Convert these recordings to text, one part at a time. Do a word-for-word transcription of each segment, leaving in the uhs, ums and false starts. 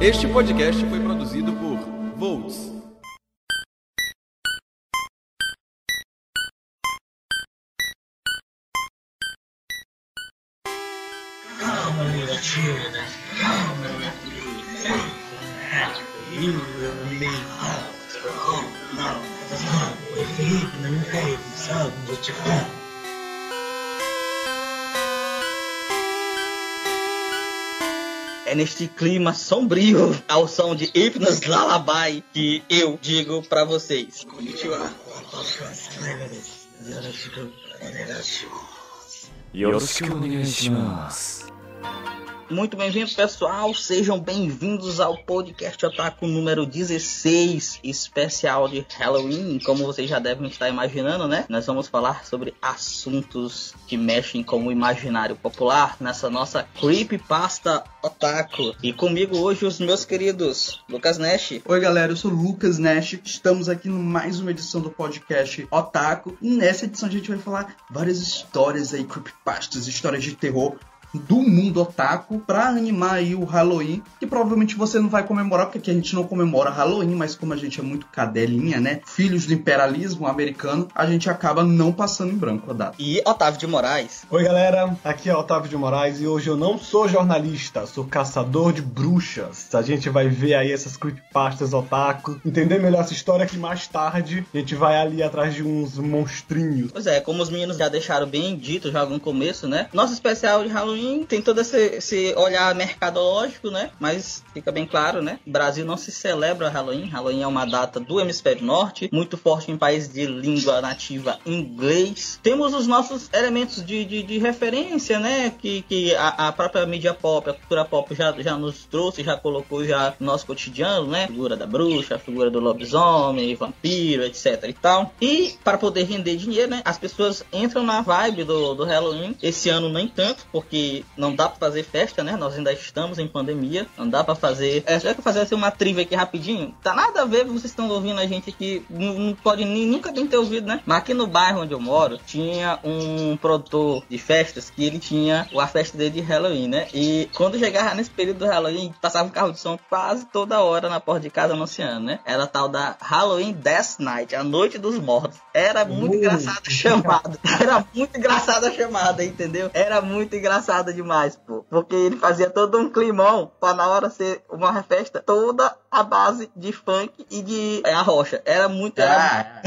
Este podcast foi produzido por Volts. Calma, Leotina. Calma, Leotina. É neste clima sombrio, ao som de Hypno's Lullaby, que eu digo pra vocês. Konnichiwa. Yoroshiku onegaishimasu. Muito bem-vindos, pessoal, sejam bem-vindos ao Podcast Otaku número dezesseis, especial de Halloween. Como vocês já devem estar imaginando, né? Nós vamos falar sobre assuntos que mexem com o imaginário popular nessa nossa Creepypasta Otaku. E comigo hoje os meus queridos Lucas Nash. Oi, galera, eu sou o Lucas Nash. Estamos aqui em mais uma edição do Podcast Otaku. E nessa edição a gente vai falar várias histórias aí, creepypastas, histórias de terror do mundo otaku, pra animar aí o Halloween, que provavelmente você não vai comemorar, porque aqui a gente não comemora Halloween, mas como a gente é muito cadelinha, né, filhos do imperialismo americano, a gente acaba não passando em branco a data. E Otávio de Moraes. Oi, galera, aqui é Otávio de Moraes e hoje eu não sou jornalista, sou caçador de bruxas. A gente vai ver aí essas creepypastas otaku, entender melhor essa história, que mais tarde a gente vai ali atrás de uns monstrinhos. Pois é, como os meninos já deixaram bem dito já no começo, né, nosso especial de Halloween tem todo esse, esse olhar mercadológico, né? Mas fica bem claro, né? O Brasil não se celebra Halloween. Halloween é uma data do hemisfério norte, muito forte em países de língua nativa inglês. Temos os nossos elementos de, de, de referência, né? Que, que a, a própria mídia pop, a cultura pop já, já nos trouxe, já colocou já no nosso cotidiano, né? A figura da bruxa, a figura do lobisomem, vampiro, etcétera e tal. E para poder render dinheiro, né? As pessoas entram na vibe do, do Halloween. Esse ano nem tanto, porque não dá pra fazer festa, né? Nós ainda estamos em pandemia. Não dá pra fazer... É, será que eu fazer assim, uma trivia aqui rapidinho? Tá nada a ver, vocês estão ouvindo a gente aqui. Não, não pode nem... Nunca tem ter ouvido, né? Mas aqui no bairro onde eu moro, tinha um produtor de festas que ele tinha a festa dele de Halloween, né? E quando chegava nesse período do Halloween, passava um carro de som quase toda hora na porta de casa anunciando, né? Era a tal da Halloween Death Night, a noite dos mortos. Era muito uh. engraçada a chamada. Era muito engraçada a chamada, entendeu? Era muito engraçada demais, pô, porque ele fazia todo um climão pra na hora ser uma festa toda a base de funk e de é, a rocha, era muito era...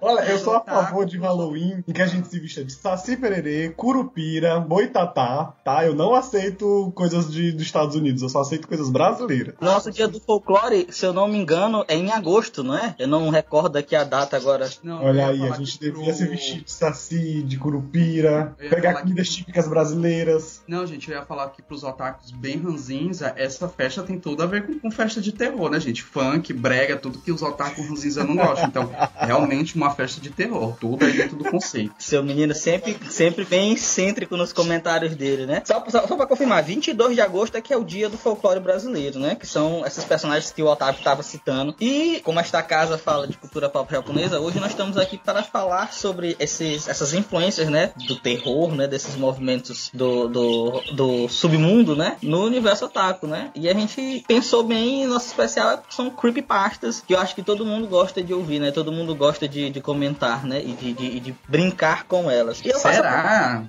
Olha, eu sou a favor de Halloween em que a gente se vista de saci pererê, curupira, boitatá, tá? Eu não aceito coisas de, dos Estados Unidos, eu só aceito coisas brasileiras. Nosso dia do folclore, se eu não me engano, é em agosto, não é? Eu não recordo aqui a data agora. Não, olha aí, a gente pro... devia se vestir de saci, de curupira, pegar comidas típicas brasileiras. Não, gente, eu ia falar aqui pros otakus bem ranzinza, essa festa tem tudo a ver com, com festa de terror, né, gente? Funk, brega, tudo que os otakus ranzinza não gostam, então... Realmente uma festa de terror, tudo é dentro do conceito. Seu menino sempre, sempre bem excêntrico nos comentários dele, né? Só, só, só pra confirmar, vinte e dois de agosto é que é o dia do folclore brasileiro, né? Que são esses personagens que o Otávio estava citando. E como esta casa fala de cultura pop japonesa, hoje nós estamos aqui para falar sobre esses, essas influências, né? Do terror, né? Desses movimentos do, do, do submundo, né? No universo otaku, né? E a gente pensou bem, nosso especial são creepypastas, que eu acho que todo mundo gosta de ouvir, né? Todo mundo gosta de, de comentar, né? E de, de, de brincar com elas. E eu Será?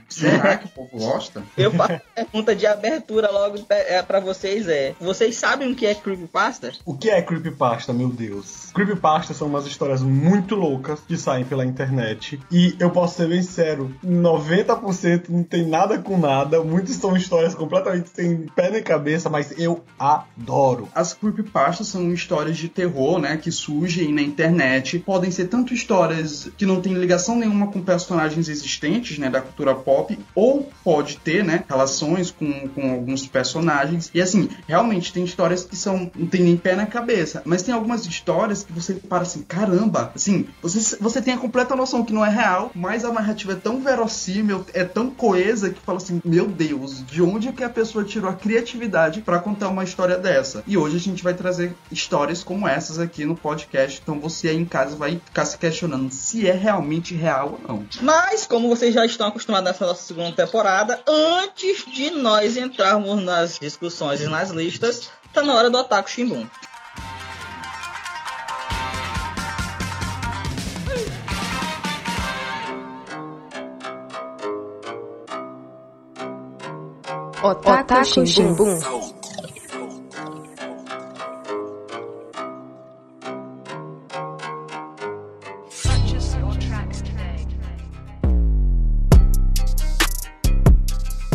Faço... Será que o povo gosta? Eu faço a pergunta de abertura logo pra vocês é... Vocês sabem o que é creepypasta? O que é creepypasta, meu Deus? Creepypastas são umas histórias muito loucas que saem pela internet. E eu posso ser bem sério, noventa por cento não tem nada com nada. Muitas são histórias completamente sem pé nem cabeça, mas eu adoro. As creepypastas são histórias de terror, né? Que surgem na internet. Podem ser tanto histórias que não têm ligação nenhuma com personagens existentes, né, da cultura pop, ou pode ter, né, relações com, com alguns personagens. E assim, realmente tem histórias que são, não tem nem pé na cabeça, mas tem algumas histórias que você para assim, caramba, assim, você, você tem a completa noção que não é real, mas a narrativa é tão verossímil, é tão coesa, que fala assim, meu Deus, de onde é que a pessoa tirou a criatividade pra contar uma história dessa? E hoje a gente vai trazer histórias como essas aqui no podcast, então você aí em casa vai ficar se questionando questionando se é realmente real ou não. Mas, como vocês já estão acostumados nessa nossa segunda temporada, antes de nós entrarmos nas discussões e nas listas, tá na hora do Otaku Shimbun. Otaku Shimbun.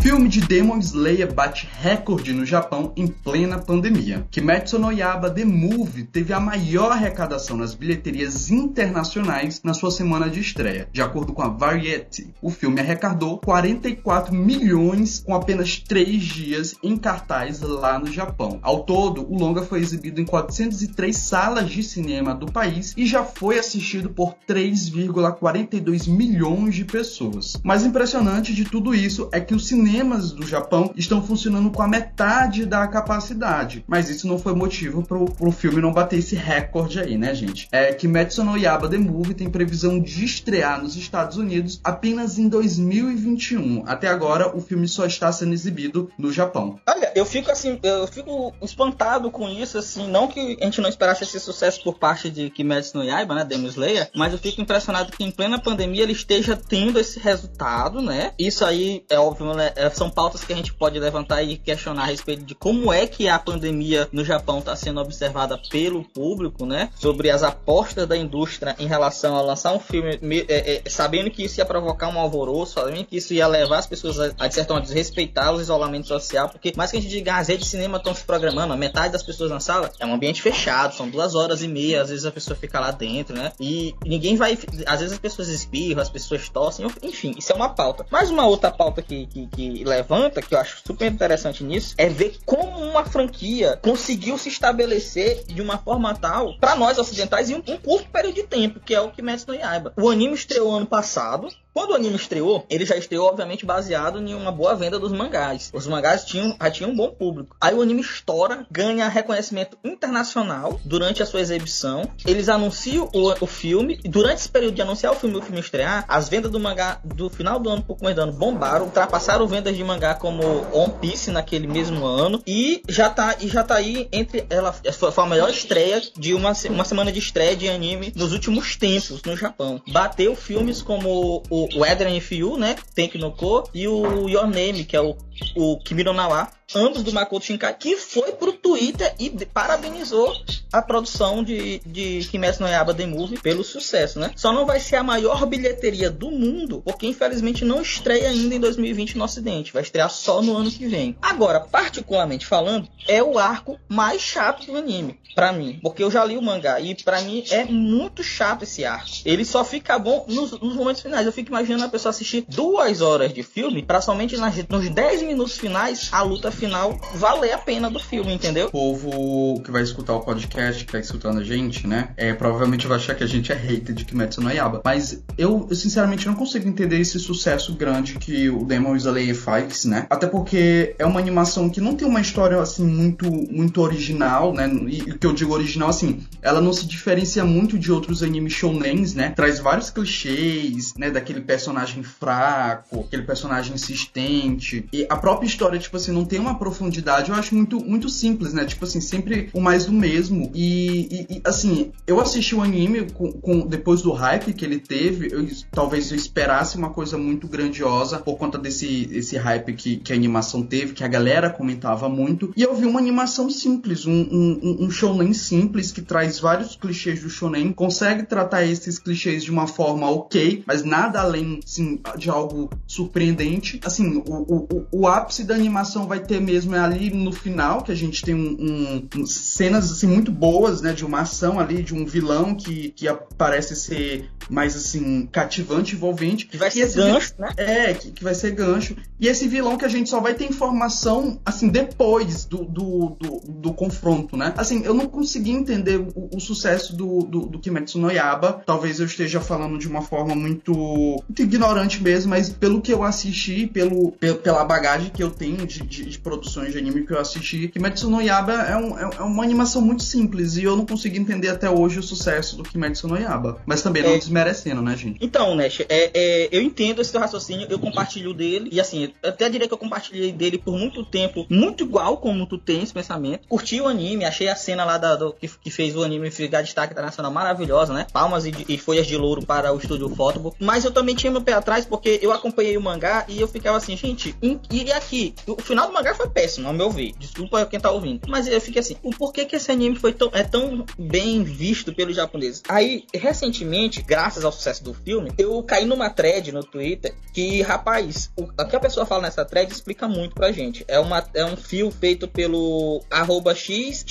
Filme de Demon Slayer bate recorde no Japão em plena pandemia. Kimetsu no Yaiba The Movie teve a maior arrecadação nas bilheterias internacionais na sua semana de estreia. De acordo com a Variety, o filme arrecadou quarenta e quatro milhões com apenas três dias em cartaz lá no Japão. Ao todo, o longa foi exibido em quatrocentas e três salas de cinema do país e já foi assistido por três vírgula quarenta e dois milhões de pessoas. Mas impressionante de tudo isso é que o cinema Cinemas do Japão estão funcionando com a metade da capacidade, mas isso não foi motivo para o filme não bater esse recorde aí, né, gente? É que Kimetsu no Yaiba The Movie tem previsão de estrear nos Estados Unidos apenas em dois mil e vinte e um. Até agora, o filme só está sendo exibido no Japão. Olha, eu fico assim, eu fico espantado com isso, assim, não que a gente não esperasse esse sucesso por parte de Kimetsu no Yaiba, né, Demon Slayer, mas eu fico impressionado que em plena pandemia ele esteja tendo esse resultado, né? Isso aí é óbvio, né? São pautas que a gente pode levantar e questionar a respeito de como é que a pandemia no Japão está sendo observada pelo público, né? Sobre as apostas da indústria em relação a lançar um filme, é, é, sabendo que isso ia provocar um alvoroço, sabendo que isso ia levar as pessoas a, a de certa forma, desrespeitar o isolamento social, porque mais que a gente diga, as redes de cinema estão se programando, metade das pessoas na sala é um ambiente fechado, são duas horas e meia, às vezes a pessoa fica lá dentro, né? E ninguém vai... Às vezes as pessoas espirram, as pessoas tossem, enfim, isso é uma pauta. Mas uma outra pauta que, que, que levanta, que eu acho super interessante nisso, é ver como uma franquia conseguiu se estabelecer de uma forma tal, para nós ocidentais, em um curto período de tempo, que é o Kimetsu no Yaiba. O anime estreou ano passado. Quando o anime estreou, ele já estreou, obviamente, baseado em uma boa venda dos mangás. Os mangás tinham, já tinham um bom público. Aí o anime estoura, ganha reconhecimento internacional durante a sua exibição. Eles anunciam o, o filme. E durante esse período de anunciar o filme e o filme estrear, as vendas do mangá do final do ano para o começo do ano bombaram, ultrapassaram vendas de mangá como One Piece naquele mesmo ano. E já tá, e já tá aí entre... ela Foi a melhor estreia de uma, uma semana de estreia de anime nos últimos tempos no Japão. Bateu filmes como... o O Eden F U, né? Tenki no Ko. E o Your Name, que é o, o Kimi no Nawa. Ambos do Makoto Shinkai, que foi pro Twitter e parabenizou a produção de, de Kimetsu no Yaiba The Movie pelo sucesso, né? Só não vai ser a maior bilheteria do mundo, porque infelizmente não estreia ainda em dois mil e vinte no Ocidente. Vai estrear só no ano que vem. Agora, particularmente falando, é o arco mais chato do anime, pra mim. Porque eu já li o mangá e pra mim é muito chato esse arco. Ele só fica bom nos, nos momentos finais. Eu fico imaginando a pessoa assistir duas horas de filme pra somente nas, nos dez minutos finais a luta final valer a pena do filme, entendeu? O povo que vai escutar o podcast, que tá escutando a gente, né? É, provavelmente vai achar que a gente é hater de Kimetsu no Yaiba. Mas eu, eu, sinceramente, não consigo entender esse sucesso grande que o Demon Slayer faz, né? Até porque é uma animação que não tem uma história, assim, muito, muito original, né? E o que eu digo original, assim, ela não se diferencia muito de outros animes shounens, né? Traz vários clichês, né? Daquele personagem fraco, aquele personagem insistente. E a própria história, tipo assim, não tem uma profundidade, eu acho muito, muito simples, né? Tipo assim, sempre o mais do mesmo. E, e, e assim, eu assisti o anime com, com, depois do hype que ele teve, eu, talvez eu esperasse uma coisa muito grandiosa por conta desse esse hype que, que a animação teve, que a galera comentava muito. E eu vi uma animação simples, um, um, um shonen simples, que traz vários clichês do shonen, consegue tratar esses clichês de uma forma ok, mas nada além, assim, de algo surpreendente. Assim, o, o, o ápice da animação vai ter mesmo é ali no final, que a gente tem um, um, cenas assim muito boas, né, de uma ação ali, de um vilão que, que parece ser mais assim, cativante, envolvente, que vai ser gancho, né? É, que, que vai ser gancho, e esse vilão que a gente só vai ter informação, assim, depois do, do, do, do confronto, né? Assim, eu não consegui entender o, o sucesso do, do, do Kimetsu no Yaiba. Talvez eu esteja falando de uma forma muito, muito ignorante mesmo, mas pelo que eu assisti, pelo, pelo, pela bagagem que eu tenho de, de, de produções de anime que eu assisti, Kimetsu no Yaiba é, um, é uma animação muito simples e eu não consegui entender até hoje o sucesso do Kimetsu no Yaiba. Mas também não é... desmerecendo, né, gente? Então, Nash, é, é, eu entendo esse teu raciocínio, eu compartilho dele, e assim, até diria que eu compartilhei dele por muito tempo, muito igual como tu tem esse pensamento. Curti o anime, achei a cena lá da, do, que, que fez o anime ficar destaque internacional maravilhosa, né? Palmas e, e folhas de louro para o estúdio Ufotopo. Mas eu também tinha meu pé atrás porque eu acompanhei o mangá e eu ficava assim, gente, e aqui? O final do mangá foi péssimo, ao meu ver. Desculpa quem tá ouvindo. Mas eu fiquei assim, por que que esse anime foi tão, é tão bem visto pelos japoneses? Aí, recentemente, graças ao sucesso do filme, eu caí numa thread no Twitter que, rapaz, o, o que a pessoa fala nessa thread explica muito pra gente. É, uma, é um fio feito pelo arroba xilfx,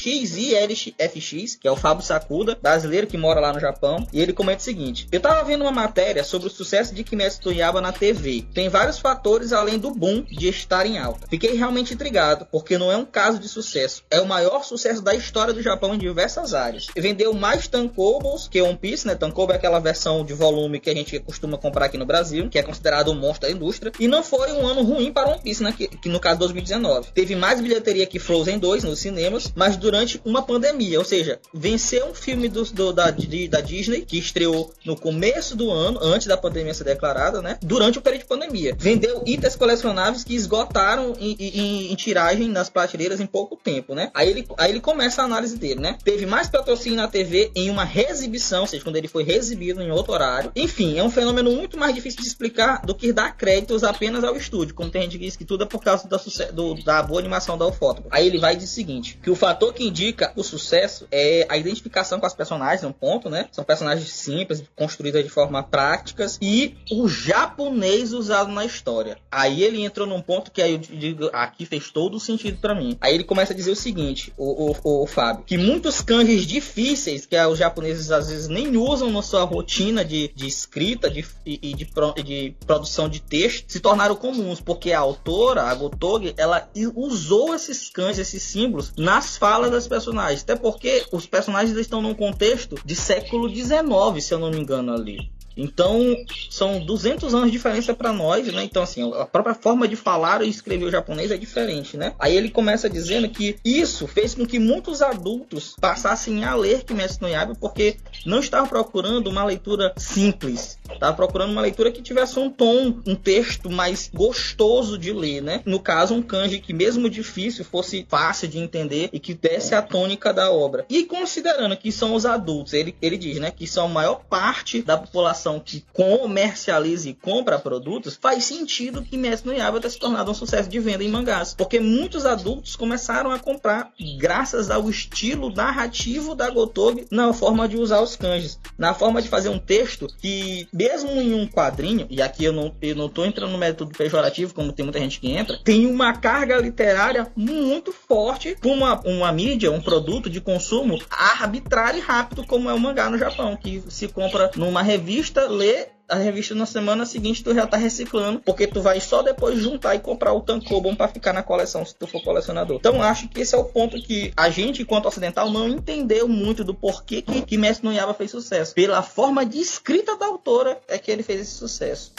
que é o Fábio Sakuda, brasileiro que mora lá no Japão, e ele comenta o seguinte: eu tava vendo uma matéria sobre o sucesso de Kimetsu no Yaiba na T V. Tem vários fatores além do boom de estar em alta. Fiquei realmente intrigado, porque não é um caso de sucesso. É o maior sucesso da história do Japão em diversas áreas. Vendeu mais tankobos que One Piece, né? Tankobo é aquela versão de volume que a gente costuma comprar aqui no Brasil, que é considerado um monstro da indústria. E não foi um ano ruim para One Piece, né? Que, que no caso dois mil e dezenove. Teve mais bilheteria que Frozen dois nos cinemas, mas durante uma pandemia. Ou seja, venceu um filme do, do, da, de, da Disney, que estreou no começo do ano, antes da pandemia ser declarada, né? Durante o período de pandemia. Vendeu itens colecionáveis que esgotaram em, em, em tiragem nas prateleiras em pouco tempo, né? Aí ele, aí ele começa a análise dele, né? Teve mais patrocínio na T V em uma reexibição, ou seja, quando ele foi reexibido em outro horário. Enfim, é um fenômeno muito mais difícil de explicar do que dar créditos apenas ao estúdio, como tem gente que diz que tudo é por causa da, suce- do, da boa animação da Ufotopo. Aí ele vai dizer o seguinte, que o fator que indica o sucesso é a identificação com as personagens, é um ponto, né? São personagens simples, construídas de forma práticas, e o japonês usado na história. Aí ele entrou num ponto que aí eu digo, aqui fez todo sentido pra mim. Aí ele começa a dizer o seguinte, o, o, o Fábio, que muitos kanjis difíceis, que os japoneses às vezes nem usam na sua rotina de, de escrita de, e de, de, de produção de texto, se tornaram comuns, porque a autora, a Gotouge, ela usou esses kanjis, esses símbolos, nas falas das personagens, até porque os personagens estão num contexto de século dezenove, se eu não me engano, ali. Então, são duzentos anos de diferença pra nós, né? Então, assim, a própria forma de falar e escrever o japonês é diferente, né? Aí ele começa dizendo que isso fez com que muitos adultos passassem a ler Kimetsu no Yaiba porque não estavam procurando uma leitura simples. Estavam procurando uma leitura que tivesse um tom, um texto mais gostoso de ler, né? No caso, um kanji que mesmo difícil fosse fácil de entender e que desse a tônica da obra. E considerando que são os adultos, ele, ele diz, né? Que são a maior parte da população que comercializa e compra produtos, faz sentido que Kimetsu no Yaiba tenha se tornado um sucesso de venda em mangás, porque muitos adultos começaram a comprar graças ao estilo narrativo da Gotouge na forma de usar os kanjis, na forma de fazer um texto que mesmo em um quadrinho, e aqui eu não, eu não tô entrando no método pejorativo, como tem muita gente que entra, tem uma carga literária muito forte, com uma, uma mídia, um produto de consumo arbitrário e rápido, como é o mangá no Japão, que se compra numa revista, ler a revista na semana seguinte, tu já tá reciclando, porque tu vai só depois juntar e comprar o tankobon pra ficar na coleção, se tu for colecionador. Então acho que esse é o ponto que a gente, enquanto ocidental, não entendeu muito do porquê que Kimetsu no Yaiba fez sucesso. Pela forma de escrita da autora é que ele fez esse sucesso.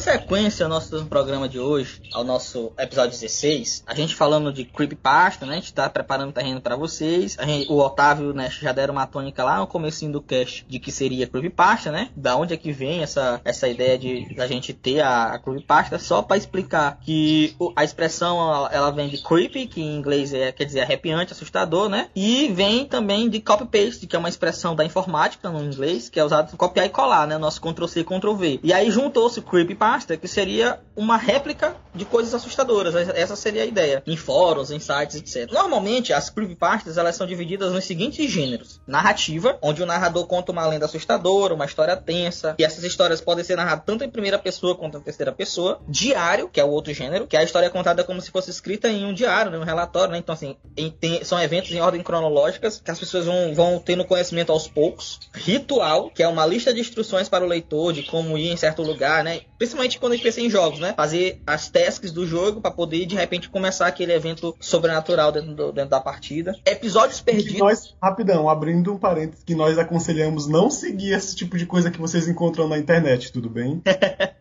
Sequência ao nosso programa de hoje, ao nosso episódio dezesseis, a gente falando de creepypasta, né? A gente tá preparando o terreno pra vocês. A gente, o Otávio, né, já deram uma tônica lá no comecinho do cast de que seria creepypasta, né? Da onde é que vem essa, essa ideia de a gente ter a, a creepypasta, só pra explicar que a expressão ela, ela vem de creepy, que em inglês é, quer dizer arrepiante, assustador, né? E vem também de copy-paste, que é uma expressão da informática no inglês, que é usado pra copiar e colar, né? Nosso Ctrl-C, Ctrl-V. E aí juntou-se creepypasta master, que seria uma réplica de coisas assustadoras. Essa seria a ideia. Em fóruns, em sites, etcétera. Normalmente, as creepypastas, elas são divididas nos seguintes gêneros. Narrativa, onde o narrador conta uma lenda assustadora, uma história tensa. E essas histórias podem ser narradas tanto em primeira pessoa quanto em terceira pessoa. Diário, que é o outro gênero, que a história é contada como se fosse escrita em um diário, né, um relatório, né? Então, assim, em, tem, são eventos em ordem cronológica, que as pessoas vão, vão tendo conhecimento aos poucos. Ritual, que é uma lista de instruções para o leitor de como ir em certo lugar, né? Principalmente quando a gente pensa em jogos, né? Fazer as tasks do jogo para poder, de repente, começar aquele evento sobrenatural dentro, do, dentro da partida. Episódios perdidos. Nós, rapidão, abrindo um parênteses, que nós aconselhamos não seguir esse tipo de coisa que vocês encontram na internet, tudo bem?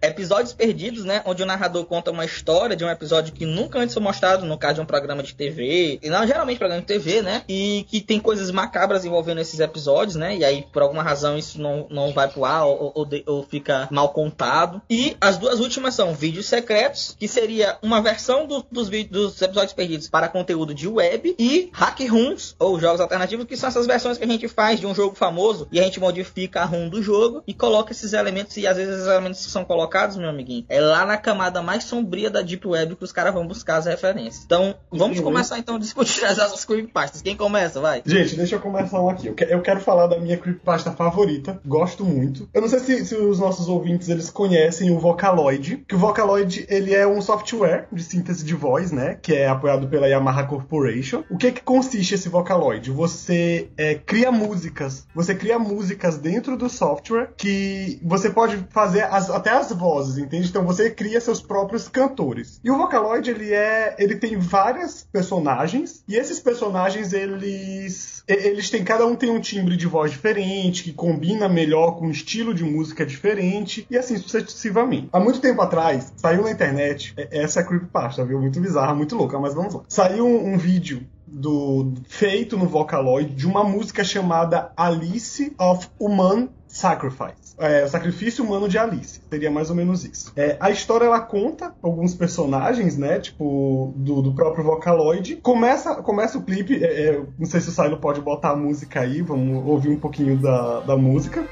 Episódios perdidos, né? Onde o narrador conta uma história de um episódio que nunca antes foi mostrado, no caso de um programa de T V. E não, geralmente programa de T V, né? E que tem coisas macabras envolvendo esses episódios, né? E aí, por alguma razão, isso não, não vai pro ar ou, ou, de, ou fica mal contado. E as duas últimas são vídeos secretos, que seria uma versão do, dos, dos episódios perdidos para conteúdo de web, e hack rooms, ou jogos alternativos, que são essas versões que a gente faz de um jogo famoso e a gente modifica a ROM do jogo e coloca esses elementos, e às vezes esses elementos que são colocados, meu amiguinho, é lá na camada mais sombria da Deep Web que os caras vão buscar as referências. Então, vamos Sim. começar então a discutir as, as creepypastas. Quem começa, vai? Gente, deixa eu começar um aqui. Eu, que, eu quero falar da minha creepypasta favorita. Gosto muito. Eu não sei se, se os nossos ouvintes, eles conhecem o Vocaloid, que o Vocaloid, ele é um software de síntese de voz, né? Que é apoiado pela Yamaha Corporation. O que é que consiste esse Vocaloid? Você é, cria músicas. Você cria músicas dentro do software que você pode fazer as, até as vozes, entende? Então você cria seus próprios cantores. E o Vocaloid, ele é... Ele tem vários personagens, e esses personagens, eles... Eles têm... Cada um tem um timbre de voz diferente, que combina melhor com um estilo de música diferente, e assim sucessivamente. Há muito tempo atrás, saiu na internet... Essa é a creepypasta, viu? Muito bizarra, muito louca, mas vamos lá. Saiu um, um vídeo... Do, feito no Vocaloid, de uma música chamada Alice of Human Sacrifice. É, Sacrifício Humano de Alice. Seria mais ou menos isso. É, a história, ela conta alguns personagens, né? Tipo, do, do próprio Vocaloid. Começa, começa o clipe. É, é, não sei se o Silo pode botar a música aí. Vamos ouvir um pouquinho da, da música.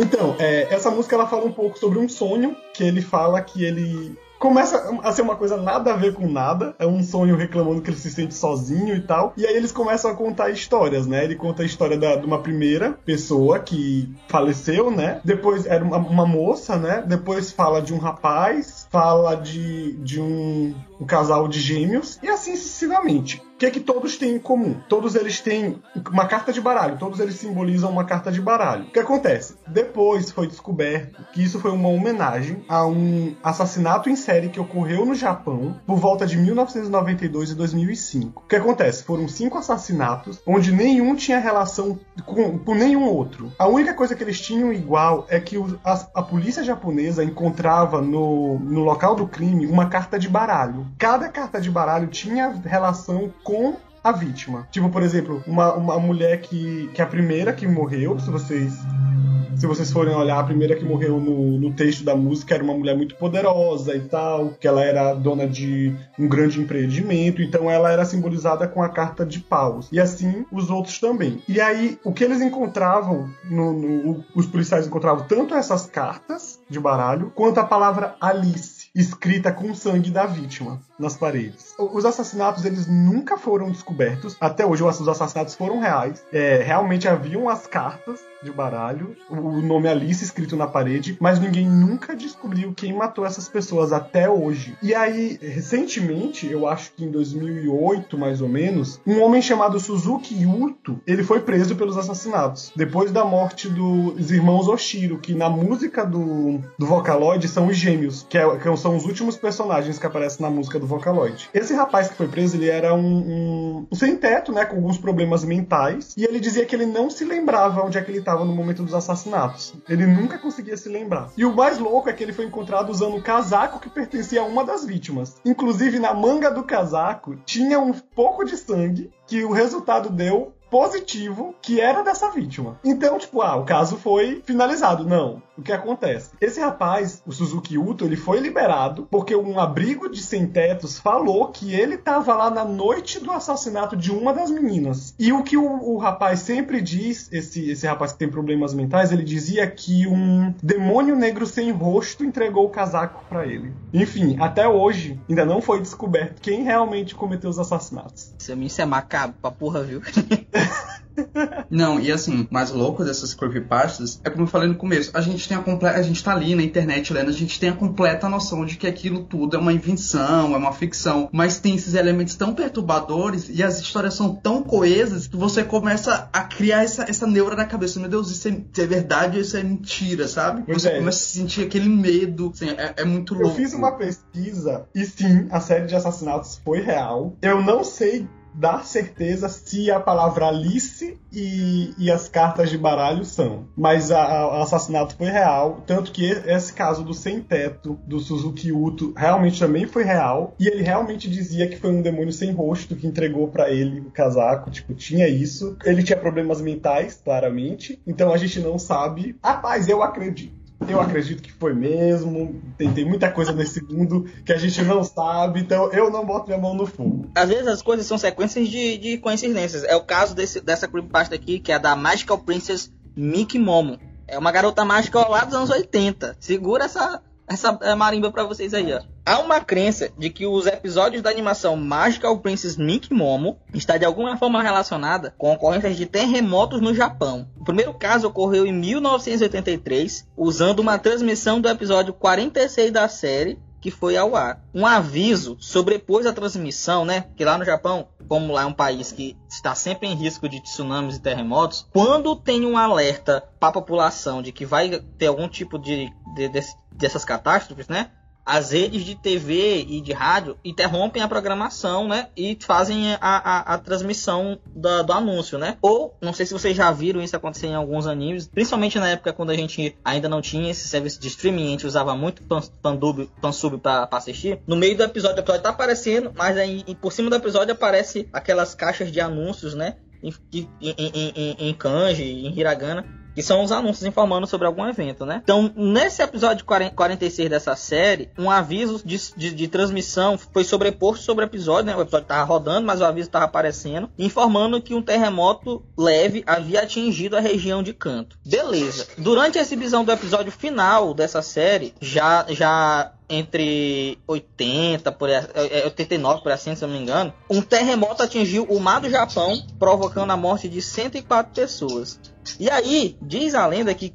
Então, é, essa música, ela fala um pouco sobre um sonho, que ele fala que ele... Começa a ser uma coisa nada a ver com nada. É um sonho reclamando que ele se sente sozinho e tal. E aí eles começam a contar histórias, né? Ele conta a história da, de uma primeira pessoa que faleceu, né? Depois era uma, uma moça, né? Depois fala de um rapaz. Fala de, de um, um casal de gêmeos. E assim sucessivamente. O que é que todos têm em comum? Todos eles têm uma carta de baralho. Todos eles simbolizam uma carta de baralho. O que acontece? Depois foi descoberto que isso foi uma homenagem a um assassinato em série que ocorreu no Japão por volta de mil novecentos e noventa e dois e dois mil e cinco. O que acontece? Foram cinco assassinatos, onde nenhum tinha relação com, com nenhum outro. A única coisa que eles tinham igual é que o, a, a polícia japonesa encontrava no, no local do crime uma carta de baralho. Cada carta de baralho tinha relação com a vítima. Tipo, por exemplo, uma, uma mulher que, que é a primeira que morreu, se vocês... Se vocês forem olhar, a primeira que morreu no, no texto da música era uma mulher muito poderosa e tal, que ela era dona de um grande empreendimento, então ela era simbolizada com a carta de paus. E assim, os outros também. E aí, o que eles encontravam, no, no, os policiais encontravam tanto essas cartas de baralho, quanto a palavra Alice, escrita com o sangue da vítima, nas paredes. Os assassinatos, eles nunca foram descobertos. Até hoje, os assassinatos foram reais. É, realmente haviam as cartas de baralho, o nome Alice escrito na parede, mas ninguém nunca descobriu quem matou essas pessoas até hoje. E aí, recentemente, eu acho que em dois mil e oito, mais ou menos, um homem chamado Suzuki Yuto, ele foi preso pelos assassinatos, depois da morte dos irmãos Oshiro, que na música do, do Vocaloid são os gêmeos, que, é, que são são os últimos personagens que aparecem na música do Vocaloid. Esse rapaz que foi preso, ele era um, um, um sem-teto, né, com alguns problemas mentais, e ele dizia que ele não se lembrava onde é que ele estava no momento dos assassinatos. Ele nunca conseguia se lembrar. E o mais louco é que ele foi encontrado usando o casaco que pertencia a uma das vítimas. Inclusive, na manga do casaco, tinha um pouco de sangue que o resultado deu positivo, que era dessa vítima. Então, tipo, ah, o caso foi finalizado. Não. O que acontece? Esse rapaz, o Suzuki Uto, ele foi liberado porque um abrigo de sem-tetos falou que ele tava lá na noite do assassinato de uma das meninas. E o que o, o rapaz sempre diz, esse, esse rapaz que tem problemas mentais, ele dizia que um demônio negro sem rosto entregou o casaco pra ele. Enfim, até hoje, ainda não foi descoberto quem realmente cometeu os assassinatos. Isso é macabro pra porra, viu? Não, e assim, o mais louco dessas creepypastas é como eu falei no começo, a gente, tem a, comple- a gente tá ali na internet lendo, a gente tem a completa noção de que aquilo tudo é uma invenção, é uma ficção, mas tem esses elementos tão perturbadores e as histórias são tão coesas que você começa a criar essa, essa neura na cabeça, meu Deus, isso é, isso é verdade ou isso é mentira, sabe? Pois você é. Começa a sentir aquele medo, assim, é, é muito louco. Eu fiz uma pesquisa e sim, a série de assassinatos foi real, eu não sei dar certeza se a palavra Alice e, e as cartas de baralho são. Mas o assassinato foi real, tanto que esse caso do sem-teto, do Suzuki Uto, realmente também foi real, e ele realmente dizia que foi um demônio sem rosto que entregou pra ele o casaco, tipo, tinha isso. Ele tinha problemas mentais, claramente, então a gente não sabe. Rapaz, eu acredito. Eu acredito que foi mesmo. Tem, tem muita coisa nesse mundo que a gente não sabe, então eu não boto minha mão no fogo. Às vezes as coisas são sequências de, de coincidências. É o caso desse, dessa creepypasta aqui, que é a da Magical Princess Mickey Momo. É uma garota mágica lá dos anos oitenta. Segura essa, essa marimba pra vocês aí, ó. Há uma crença de que os episódios da animação Magical Princess Mickey Momo está de alguma forma relacionada com ocorrências de terremotos no Japão. O primeiro caso ocorreu em mil novecentos e oitenta e três, usando uma transmissão do episódio quarenta e seis da série, que foi ao ar. Um aviso sobrepôs a transmissão, né? Que lá no Japão, como lá é um país que está sempre em risco de tsunamis e terremotos, quando tem um alerta para a população de que vai ter algum tipo de, de, de dessas catástrofes, né? As redes de T V e de rádio interrompem a programação, né? E fazem a, a, a transmissão da, do anúncio, né? Ou, não sei se vocês já viram isso acontecer em alguns animes, principalmente na época quando a gente ainda não tinha esse serviço de streaming, a gente usava muito Fansub, fansub pra, pra assistir. No meio do episódio, o episódio tá aparecendo, mas aí por cima do episódio aparece aquelas caixas de anúncios, né? Em, em, em, em, em kanji, em hiragana, que são os anúncios informando sobre algum evento, né? Então, nesse episódio quarenta e seis dessa série, um aviso de, de, de transmissão foi sobreposto sobre o episódio, né? O episódio estava rodando, mas o aviso estava aparecendo, informando que um terremoto leve havia atingido a região de Kanto. Beleza. Durante a exibição do episódio final dessa série, já... já entre oitenta, por, oitenta e nove, por assim, se não me engano, um terremoto atingiu o mar do Japão, provocando a morte de cento e quatro pessoas. E aí, diz a lenda que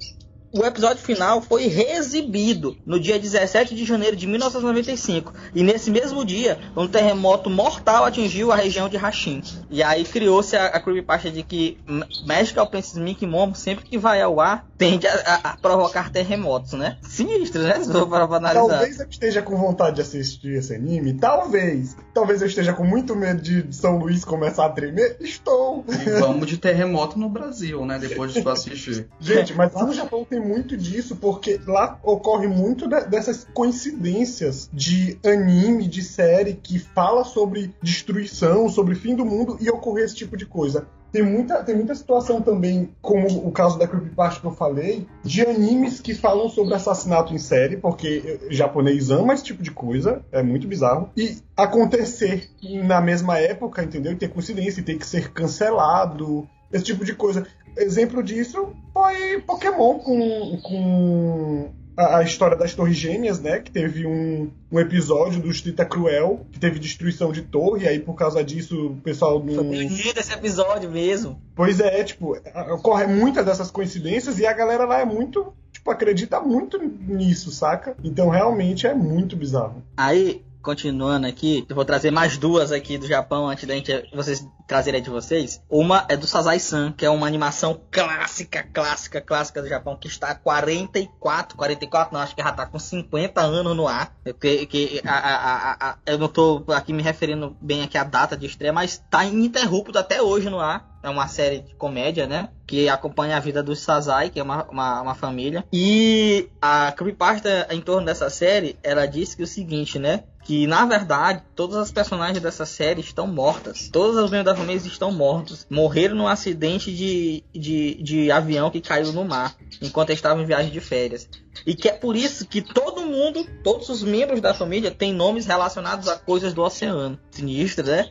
o episódio final foi reexibido no dia dezessete de janeiro de mil novecentos e noventa e cinco. E nesse mesmo dia, um terremoto mortal atingiu a região de Hachim. E aí criou-se a, a creepypasta de que Magical Princess Mickey Momo, sempre que vai ao ar, tende a, a, a provocar terremotos, né? Sinistro, né? Para analisar. Talvez eu esteja com vontade de assistir esse anime. Talvez. Talvez eu esteja com muito medo de São Luís começar a tremer. Estou. E vamos de terremoto no Brasil, né? Depois de assistir. Gente, mas lá no Japão tem muito disso, porque lá ocorre muito de, dessas coincidências de anime, de série que fala sobre destruição, sobre fim do mundo, e ocorrer esse tipo de coisa. Tem muita, tem muita situação também, como o caso da creepypasta que eu falei, de animes que falam sobre assassinato em série, porque o japonês ama esse tipo de coisa, é muito bizarro, e acontecer na mesma época, entendeu? E ter coincidência, e ter que ser cancelado, esse tipo de coisa. Exemplo disso foi Pokémon com, com a, a história das Torres Gêmeas, né? Que teve um, um episódio do Tita Cruel, que teve destruição de torre, e aí por causa disso o pessoal... Foi não... bonito esse episódio mesmo. Pois é, tipo, ocorre muitas dessas coincidências e a galera lá é muito, tipo, acredita muito nisso, saca? Então realmente é muito bizarro. Aí... continuando aqui, eu vou trazer mais duas aqui do Japão antes da gente vocês trazerem de vocês. Uma é do Sazae-san, que é uma animação clássica, clássica, clássica do Japão, que está há quarenta e quatro, quarenta e quatro, não, acho que já está com cinquenta anos no ar. Que, que, a, a, a, a, eu não estou aqui me referindo bem aqui à data de estreia, mas está ininterrupto até hoje no ar. É uma série de comédia, né? Que acompanha a vida do Sazae, que é uma, uma, uma família. E a creepypasta em torno dessa série, ela diz que o seguinte, né? Que, na verdade, todas as personagens dessa série estão mortas. Todos os membros da família estão mortos. Morreram num acidente de, de, de avião que caiu no mar, enquanto estavam em viagem de férias. E que é por isso que todo mundo, todos os membros da família, têm nomes relacionados a coisas do oceano. Sinistro, né?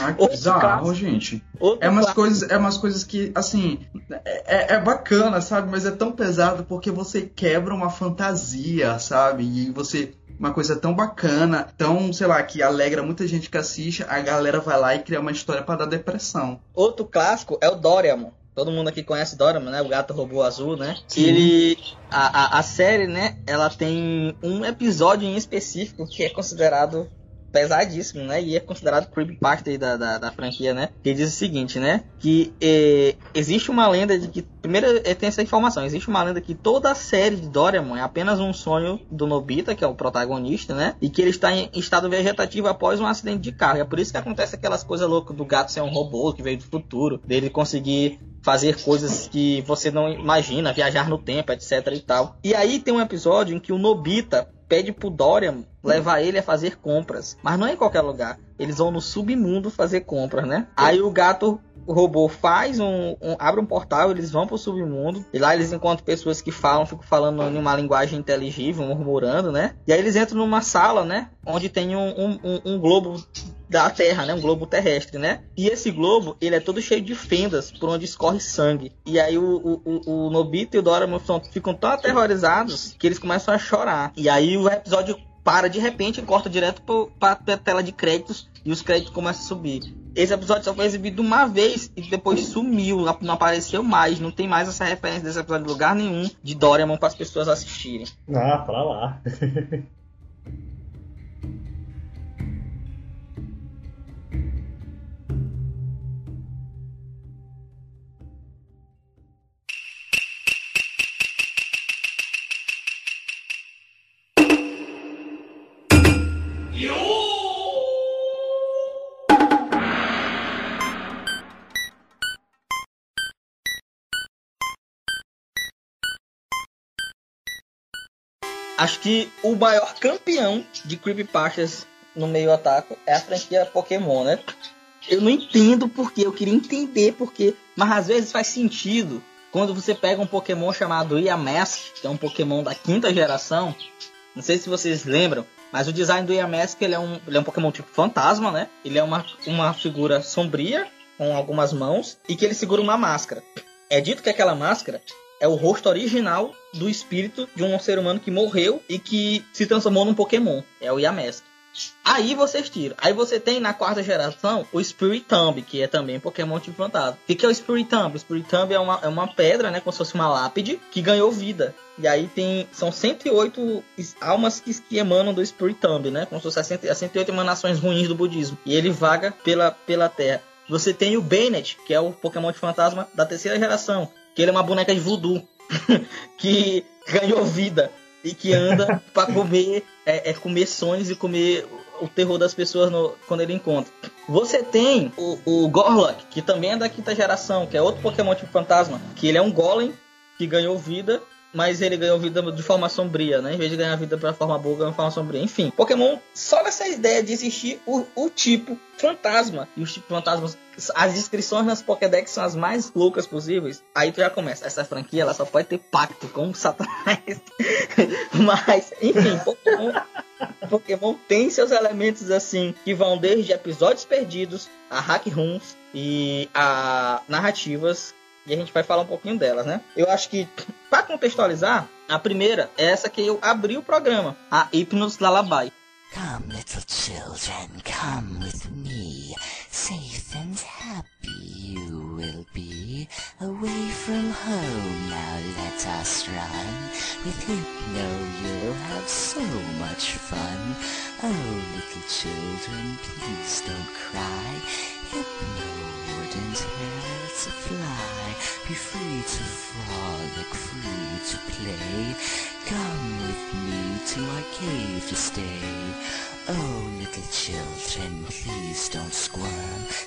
Ah, que bizarro, gente. É umas, coisas, é umas coisas que, assim, é, é bacana, sabe? Mas é tão pesado porque você quebra uma fantasia, sabe? E você... uma coisa tão bacana, tão, sei lá, que alegra muita gente que assiste, a galera vai lá e cria uma história pra dar depressão. Outro clássico é o Doraemon. Todo mundo aqui conhece o Doraemon, né? O gato robô azul, né? Sim. Ele... A, a, a série, né? Ela tem um episódio em específico que é considerado pesadíssimo, né? E é considerado creepypasta aí da, da, da franquia, né? Que diz o seguinte, né? Que eh, existe uma lenda de que... Primeiro, tem essa informação. Existe uma lenda que toda a série de Doraemon é apenas um sonho do Nobita, que é o protagonista, né? E que ele está em estado vegetativo após um acidente de carro. É por isso que acontece aquelas coisas loucas do gato ser um robô que veio do futuro, dele conseguir fazer coisas que você não imagina, viajar no tempo, etc e tal. E aí tem um episódio em que o Nobita pede pro Doraemon levar ele a fazer compras. Mas não é em qualquer lugar. Eles vão no submundo fazer compras, né? Aí o gato robô faz um, um... abre um portal, eles vão pro submundo. E lá eles encontram pessoas que falam, ficam falando em uma linguagem inteligível, murmurando, né? E aí eles entram numa sala, né? Onde tem um, um, um, um globo da Terra, né? Um globo terrestre, né? E esse globo, ele é todo cheio de fendas por onde escorre sangue. E aí o, o, o Nobita e o Doraemon ficam tão aterrorizados que eles começam a chorar. E aí o episódio para de repente e corta direto para a tela de créditos e os créditos começam a subir. Esse episódio só foi exibido uma vez e depois sumiu, não apareceu mais, não tem mais essa referência desse episódio em lugar nenhum de Doraemon para as pessoas assistirem. Ah, pra lá. Acho que o maior campeão de creepypastas no meio otaku é a franquia Pokémon, né? Eu não entendo porque, eu queria entender porque, mas às vezes faz sentido quando você pega um Pokémon chamado Yamask, que é um Pokémon da quinta geração. Não sei se vocês lembram, mas o design do Yamask, ele é um, ele é um Pokémon tipo fantasma, né? Ele é uma, uma figura sombria, com algumas mãos, e que ele segura uma máscara. É dito que aquela máscara é o rosto original do espírito de um ser humano que morreu e que se transformou num Pokémon. É o Yamask. Aí vocês tiram. Aí você tem na quarta geração o Spiritomb, que é também Pokémon tipo fantasma. O que é o Spiritomb? O Spiritomb é uma, é uma pedra, né? Como se fosse uma lápide, que ganhou vida. E aí tem, são cento e oito almas que, que emanam do Spiritomb, né? Como se fosse as cento e oito emanações ruins do budismo. E ele vaga pela, pela terra. Você tem o Bennett, que é o Pokémon de fantasma da terceira geração, que ele é uma boneca de voodoo, que ganhou vida e que anda para comer, é, é comer sonhos e comer o terror das pessoas no, quando ele encontra. Você tem o, o Gorlock, que também é da quinta geração, que é outro Pokémon tipo fantasma, que ele é um golem que ganhou vida, mas ele ganhou vida de forma sombria, né? Em vez de ganhar vida pra forma boa, ganhou de forma sombria. Enfim, Pokémon, só nessa ideia de existir o, o tipo fantasma. E os tipos fantasmas, as descrições nas Pokédex são as mais loucas possíveis. Aí tu já começa. Essa franquia, ela só pode ter pacto com o Satanás. Mas, enfim, Pokémon... Pokémon tem seus elementos assim, que vão desde episódios perdidos, a hack rooms e a narrativas... E a gente vai falar um pouquinho delas, né? Eu acho que, para contextualizar, a primeira é essa que eu abri o programa. A Hypno's Lullaby. Come, little children, come with me. Safe and happy you will be. Away from home, now let Sasrine. With Hypno you'll have so much fun. Oh, little children, please don't cry. Hypno wouldn't hurt to fly. Be free to frolic, free to play. Come with me to our cave to stay. Oh, little children, please don't squirm.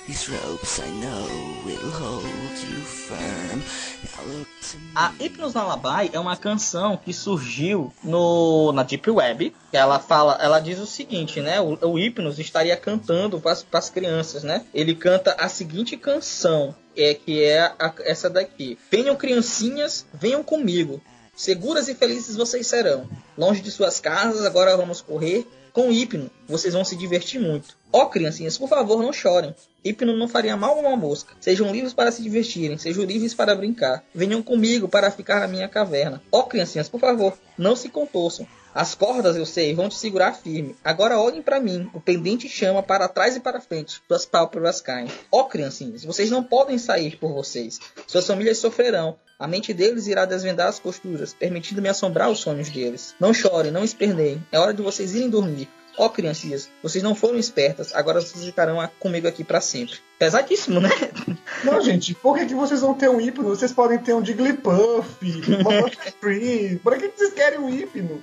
These ropes I know will hold you firm. Now look to me. A Hypno's Lullaby é uma canção que surgiu no, na Deep Web. Ela fala, ela diz o seguinte, né? O, o Hypnos estaria cantando para as crianças, né? Ele canta a seguinte canção, é, que é a, essa daqui. Venham, criancinhas, venham comigo. Seguras e felizes vocês serão. Longe de suas casas, agora vamos correr. Com Hypno, vocês vão se divertir muito. Ó, oh, criancinhas, por favor, não chorem. Hypno não faria mal a uma mosca. Sejam livres para se divertirem, sejam livres para brincar. Venham comigo para ficar na minha caverna. Ó, oh, criancinhas, por favor, não se contorçam. As cordas, eu sei, vão te segurar firme. Agora olhem para mim. O pendente chama para trás e para frente. Suas pálpebras caem. Ó, oh, criancinhas, vocês não podem sair por vocês. Suas famílias sofrerão. A mente deles irá desvendar as costuras, permitindo-me assombrar os sonhos deles. Não chorem, não esperneiem. É hora de vocês irem dormir. Ó, oh, criancinhas, vocês não foram espertas. Agora vocês ficarão comigo aqui para sempre. Pesadíssimo, né? Não, gente, por que, que vocês vão ter um Hypno? Vocês podem ter um Jigglypuff, uma Butterfree. Por que, que vocês querem um Hypno?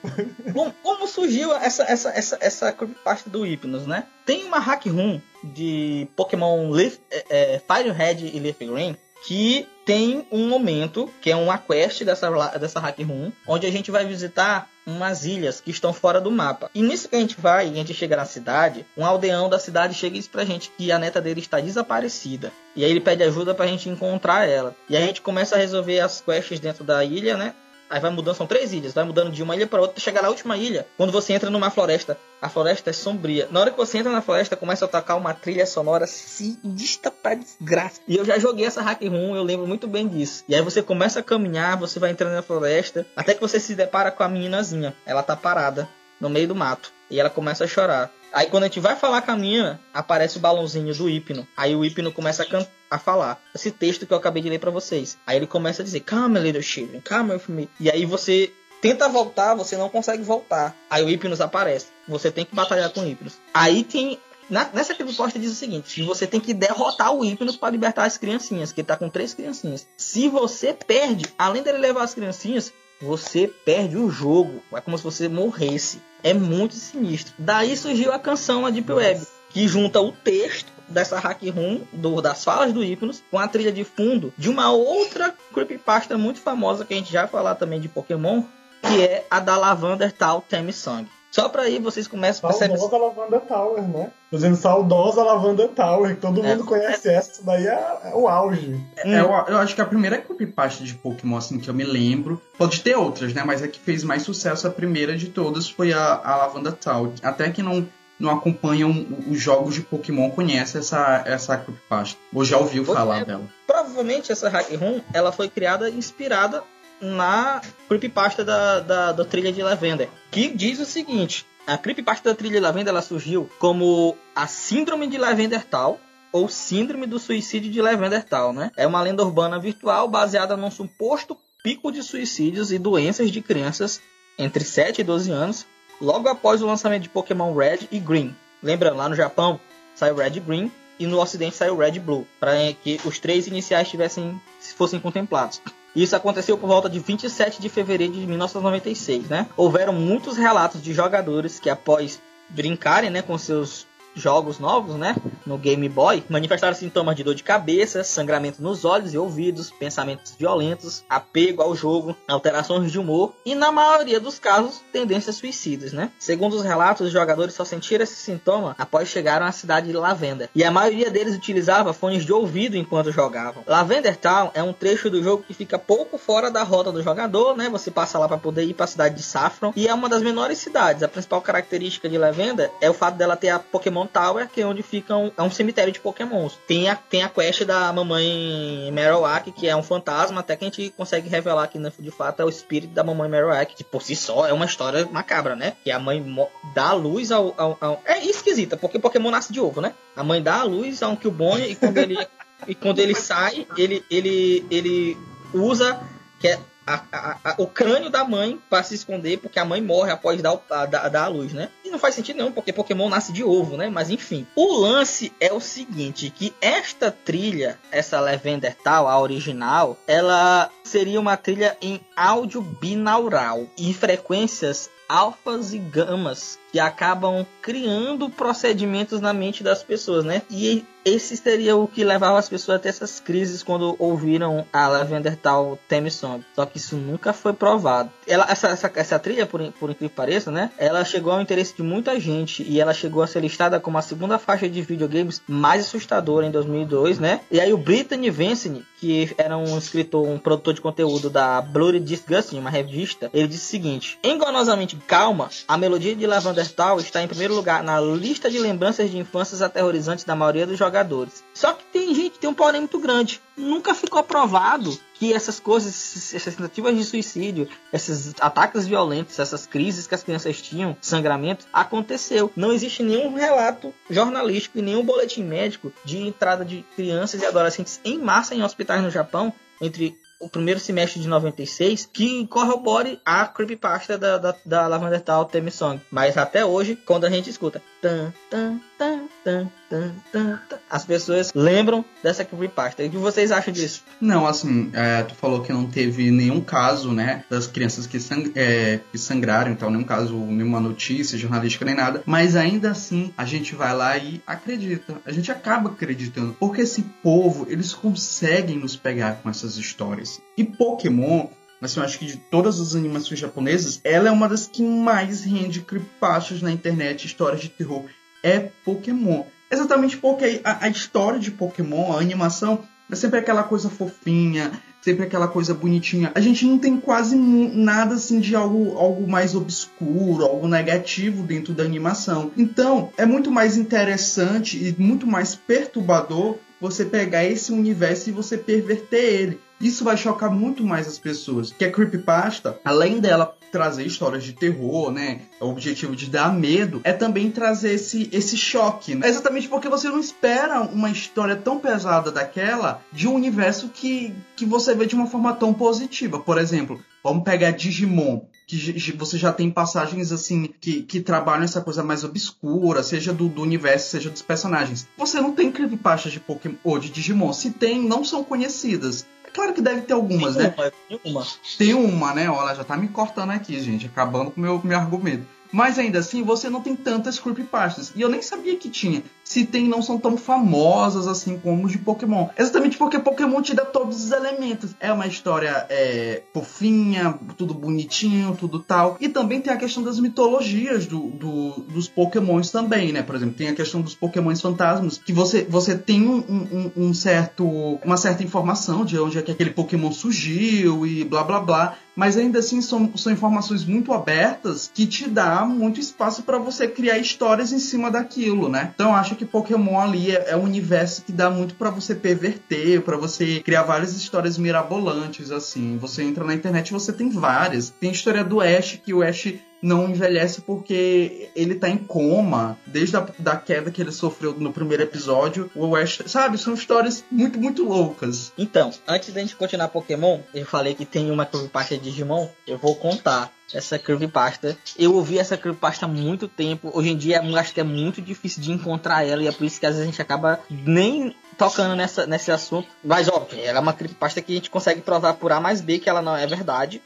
Bom, como surgiu essa, essa, essa, essa creepypasta do Hypnos, né? Tem uma hack room de Pokémon Leaf, é, é, Fire Red e Leaf Green, que tem um momento, que é uma quest dessa, dessa hack room, onde a gente vai visitar umas ilhas que estão fora do mapa. E nisso que a gente vai, e a gente chega na cidade, um aldeão da cidade chega e diz pra gente que a neta dele está desaparecida. E aí ele pede ajuda pra gente encontrar ela. E aí a gente começa a resolver as quests dentro da ilha, né? Aí vai mudando, são três ilhas, vai mudando de uma ilha para outra, chega na última ilha, quando você entra numa floresta, a floresta é sombria. Na hora que você entra na floresta, começa a tocar uma trilha sonora sinistro pra desgraça. E eu já joguei essa hack room, eu lembro muito bem disso. E aí você começa a caminhar, você vai entrando na floresta, até que você se depara com a meninazinha. Ela tá parada no meio do mato, e ela começa a chorar. Aí quando a gente vai falar com a menina, aparece o balãozinho do Hypno. Aí o Hypno começa a, can- a falar esse texto que eu acabei de ler pra vocês. Aí ele começa a dizer, come little children, come with me. E aí você tenta voltar, você não consegue voltar. Aí o Hypnos aparece. Você tem que batalhar com o Hypnos. Aí tem... Na, nessa proposta diz o seguinte, que você tem que derrotar o Hypnos para libertar as criancinhas, que ele tá com três criancinhas. Se você perde, além dele levar as criancinhas, você perde o jogo. É como se você morresse. É muito sinistro. Daí surgiu a canção A Deep Web, que junta o texto dessa hack room, do, das falas do Hypnos, com a trilha de fundo de uma outra creepypasta muito famosa que a gente já vai falar também de Pokémon, que é a da Lavender Town Theme Song. Só pra aí vocês começam a perceber... Saudosa Lavanda Tower, né? Fazendo saudosa Lavanda Tower, que todo é, mundo conhece é... essa. Isso daí é, é o auge. É, hum. é, eu, eu acho que a primeira creepypasta de Pokémon, assim, que eu me lembro... Pode ter outras, né? Mas a que fez mais sucesso, a primeira de todas, foi a, a Lavanda Tower. Até que não... não acompanham os jogos de Pokémon, conhece essa, essa creepypasta. Ou já ouviu Você falar é, dela. Provavelmente essa hack room, ela foi criada inspirada na creepypasta da, da, da trilha de Lavender, que diz o seguinte, a creepypasta da trilha de Lavender, ela surgiu como a síndrome de Lavender Town, ou síndrome do suicídio de Lavender Town, né? É uma lenda urbana virtual baseada num suposto pico de suicídios e doenças de crianças entre sete e doze anos, logo após o lançamento de Pokémon Red e Green. Lembrando, lá no Japão saiu Red e Green, e no Ocidente saiu Red e Blue, para que os três iniciais tivessem, fossem contemplados. Isso aconteceu por volta de vinte e sete de fevereiro de mil novecentos e noventa e seis, né? Houveram muitos relatos de jogadores que, após brincarem, né, com seus jogos novos, né, no Game Boy, manifestaram sintomas de dor de cabeça, sangramento nos olhos e ouvidos, pensamentos violentos, apego ao jogo, alterações de humor e, na maioria dos casos, tendências suicidas, né? Segundo os relatos, os jogadores só sentiram esse sintoma após chegaram à cidade de Lavender, e a maioria deles utilizava fones de ouvido enquanto jogavam. Lavender Town é um trecho do jogo que fica pouco fora da rota do jogador, né? Você passa lá para poder ir para a cidade de Saffron, e é uma das menores cidades. A principal característica de Lavender é o fato dela ter a Pokémon Tower, que é onde fica um, é um cemitério de Pokémons. Tem a, tem a quest da mamãe Marowak, que é um fantasma, até que a gente consegue revelar que de fato é o espírito da mamãe Marowak, que por si só é uma história macabra, né? Que a mãe mo- dá a luz ao, ao, ao... É esquisita, porque Pokémon nasce de ovo, né? A mãe dá a luz a um Killbone e quando ele, e quando ele sai, ele, ele, ele usa... Que é, a, a, a, o crânio da mãe para se esconder, porque a mãe morre após dar, a, dar, dar a luz, né? E não faz sentido não, porque Pokémon nasce de ovo, né? Mas enfim, o lance é o seguinte, que esta trilha, essa Lavender Town, a original, ela seria uma trilha em áudio binaural, em frequências alfas e gamas, que acabam criando procedimentos na mente das pessoas, né? E esse seria o que levava as pessoas a ter essas crises quando ouviram a Lavender Town Theme Song. Só que isso nunca foi provado. Ela, essa, essa, essa trilha, por, por incrível que pareça, né? Ela chegou ao interesse de muita gente e ela chegou a ser listada como a segunda faixa de videogames mais assustadora em dois mil e dois, né? E aí o Brittany Vincent, que era um escritor, um produtor de conteúdo da Bloody Disgusting, uma revista, ele disse o seguinte: enganosamente calma, a melodia de Lavender Town está em primeiro lugar na lista de lembranças de infâncias aterrorizantes da maioria dos jogadores. Só que tem gente, tem um porém muito grande. Nunca ficou provado que essas coisas, essas tentativas de suicídio, esses ataques violentos, essas crises que as crianças tinham, sangramento, aconteceu. Não existe nenhum relato jornalístico e nenhum boletim médico de entrada de crianças e adolescentes em massa em hospitais no Japão entre o primeiro semestre de noventa e seis, que corrobore a creepypasta da, da, da Lavender Town Theme Song. Mas até hoje, quando a gente escuta tan, tan, tan, tan, tan, tan, tan, as pessoas lembram dessa creepypasta. E o que vocês acham disso? Não, assim, é, tu falou que não teve nenhum caso, né, das crianças que, sang- é, que sangraram, então nenhum caso, nenhuma notícia jornalística nem nada, mas ainda assim a gente vai lá e acredita. A gente acaba acreditando, porque esse povo, eles conseguem nos pegar com essas histórias. E Pokémon, assim, eu acho que de todas as animações japonesas, ela é uma das que mais rende creepypastas na internet, histórias de terror, é Pokémon. Exatamente porque a, a história de Pokémon, a animação, é sempre aquela coisa fofinha, sempre aquela coisa bonitinha. A gente não tem quase nada assim de algo, algo mais obscuro, algo negativo dentro da animação. Então, é muito mais interessante e muito mais perturbador você pegar esse universo e você perverter ele. Isso vai chocar muito mais as pessoas. Porque a creepypasta, além dela trazer histórias de terror, né, o objetivo de dar medo, é também trazer esse, esse choque, né? Exatamente porque você não espera uma história tão pesada daquela de um universo que, que você vê de uma forma tão positiva. Por exemplo, vamos pegar Digimon, que você já tem passagens assim que, que trabalham essa coisa mais obscura, seja do, do universo, seja dos personagens. Você não tem creepypastas de Pokémon ou de Digimon. Se tem, não são conhecidas. Claro que deve ter algumas, tem né? Uma, tem uma. Tem uma, né? Olha, já tá me cortando aqui, gente. Acabando com o meu, meu argumento. Mas ainda assim, você não tem tantas creepypastas. E eu nem sabia que tinha. Se tem, não são tão famosas assim como de Pokémon. Exatamente porque Pokémon te dá todos os elementos. É uma história é, fofinha, tudo bonitinho, tudo tal. E também tem a questão das mitologias do, do, dos Pokémons também, né? Por exemplo, tem a questão dos Pokémons fantasmas. Que você, você tem um, um, um certo, uma certa informação de onde é que aquele Pokémon surgiu e blá blá blá. Mas ainda assim são, são informações muito abertas que te dá muito espaço para você criar histórias em cima daquilo, né? Então eu acho que Pokémon ali é, é um universo que dá muito para você perverter, para você criar várias histórias mirabolantes, assim. Você entra na internet e você tem várias. Tem a história do Ash, que o Ash não envelhece porque ele tá em coma desde a da queda que ele sofreu no primeiro episódio. O Ash, sabe? São histórias muito, muito loucas. Então, antes da gente continuar Pokémon, eu falei que tem uma creepypasta de Digimon. Eu vou contar essa creepypasta. Eu ouvi essa creepypasta há muito tempo. Hoje em dia, acho que é muito difícil de encontrar ela e é por isso que às vezes a gente acaba nem tocando nessa, nesse assunto. Mas, óbvio, ela é uma creepypasta que a gente consegue provar por A mais B que ela não é verdade.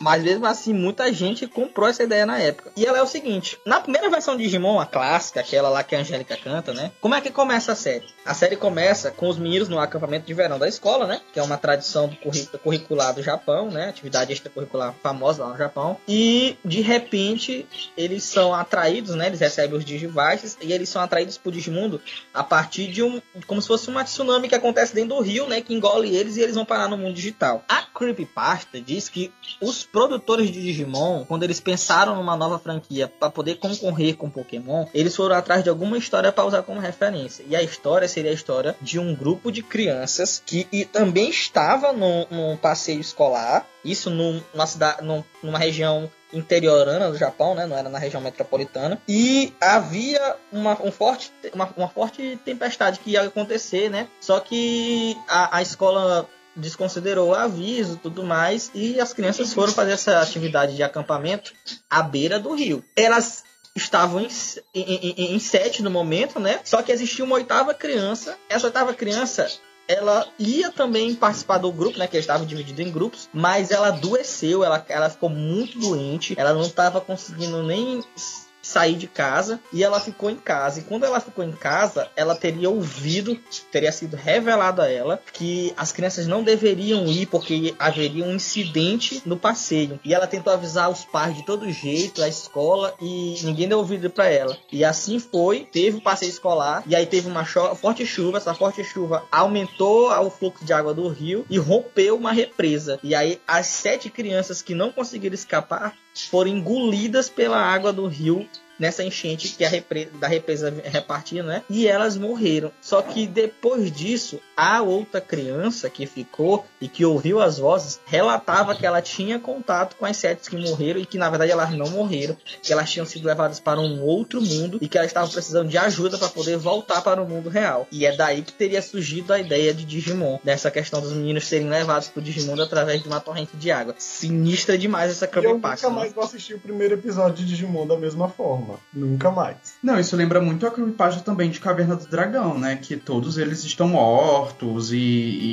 Mas, mesmo assim, muita gente comprou essa ideia na época. E ela é o seguinte. Na primeira versão de Digimon, a clássica, aquela lá que a Angélica canta, né? Como é que começa a série? A série começa com os meninos no acampamento de verão da escola, né? Que é uma tradição do curr- curricular do Japão, né? Atividade extracurricular famosa lá no Japão. E, de repente, eles são atraídos, né? Eles recebem os Digivices e eles são atraídos pro Digimundo a partir de um... como se fosse uma tsunami que acontece dentro do rio, né? Que engole eles e eles vão parar no mundo digital. A creepypasta diz que os produtores de Digimon, quando eles pensaram numa nova franquia para poder concorrer com Pokémon, eles foram atrás de alguma história para usar como referência. E a história seria a história de um grupo de crianças que e também estava num, num passeio escolar, isso num, numa, cidade, num, numa região interiorana do Japão, né? Não era na região metropolitana. E havia uma, um forte, uma, uma forte tempestade que ia acontecer, né? Só que a, a escola desconsiderou o aviso e tudo mais, e as crianças foram fazer essa atividade de acampamento à beira do rio. Elas estavam em, em, em, em sete no momento, né? Só que existia uma oitava criança. Essa oitava criança, ela ia também participar do grupo, né? Que eles estavam divididos em grupos, mas ela adoeceu, ela, ela ficou muito doente, ela não estava conseguindo nem sair de casa, e ela ficou em casa. E quando ela ficou em casa, ela teria ouvido, teria sido revelado a ela que as crianças não deveriam ir porque haveria um incidente no passeio. E ela tentou avisar os pais de todo jeito, a escola, e ninguém deu ouvido para ela. E assim foi, teve o passeio escolar, e aí teve uma cho- forte chuva. Essa forte chuva aumentou o fluxo de água do rio e rompeu uma represa. E aí as sete crianças que não conseguiram escapar foram engolidas pela água do rio nessa enchente que a repre- da represa repartia, né? E elas morreram. Só que depois disso, a outra criança que ficou e que ouviu as vozes relatava que ela tinha contato com as sete que morreram, e que na verdade elas não morreram, que elas tinham sido levadas para um outro mundo e que elas estavam precisando de ajuda para poder voltar para o mundo real. E é daí que teria surgido a ideia de Digimon, dessa questão dos meninos serem levados para o Digimundo através de uma torrente de água. Sinistra demais essa campanha. Eu nunca mais vou assistir o primeiro episódio de Digimon da mesma forma. Nunca mais. Não, isso lembra muito a creepypasta também de Caverna do Dragão, né? Que todos eles estão mortos, e,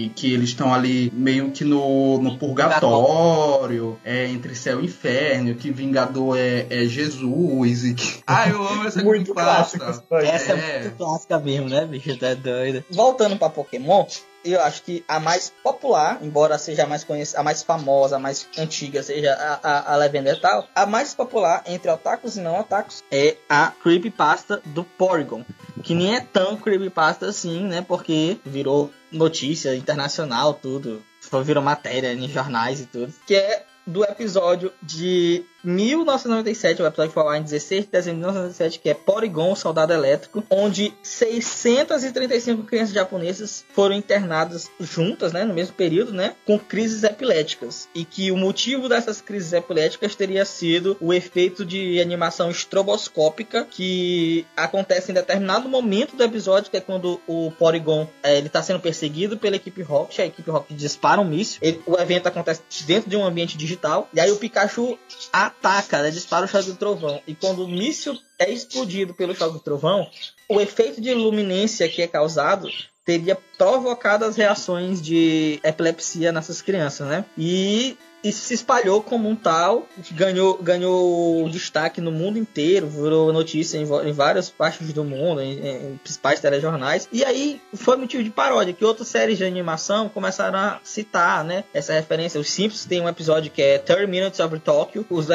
e que eles estão ali meio que no, no purgatório, é, entre céu e inferno, que Vingador é, é Jesus e que... Ah, eu amo essa muito creepypasta. Essa é. é muito clássica mesmo, né, bicho? Tá doido. Voltando pra Pokémon, eu acho que a mais popular, embora seja a mais conhecida, a mais famosa, a mais antiga, seja a, a, a Lavender e tal, a mais popular entre otakus e não otakus é a creepypasta do Porygon, que nem é tão creepypasta assim, né, porque virou notícia internacional, tudo, virou matéria em jornais e tudo, que é do episódio de mil novecentos e noventa e sete, o episódio que foi lá em dezesseis de dezembro de mil novecentos e noventa e sete, que é Porygon, Soldado Elétrico, onde seiscentos e trinta e cinco crianças japonesas foram internadas juntas, né, no mesmo período, né, com crises epiléticas, e que o motivo dessas crises epiléticas teria sido o efeito de animação estroboscópica que acontece em determinado momento do episódio, que é quando o Porygon é, está sendo perseguido pela equipe Rocket, a equipe Rocket dispara um míssil, ele, o evento acontece dentro de um ambiente digital, e aí o Pikachu ataca, né, dispara o choque do trovão, e quando o míssil é explodido pelo choque do trovão, o efeito de luminência que é causado teria provocado as reações de epilepsia nessas crianças, né? E isso se espalhou como um tal, ganhou, ganhou destaque no mundo inteiro, virou notícia em, em várias partes do mundo, em, em principais telejornais. E aí foi motivo de paródia, que outras séries de animação começaram a citar, né, essa referência. Os Simpsons tem um episódio que é thirty minutes of Tokyo, os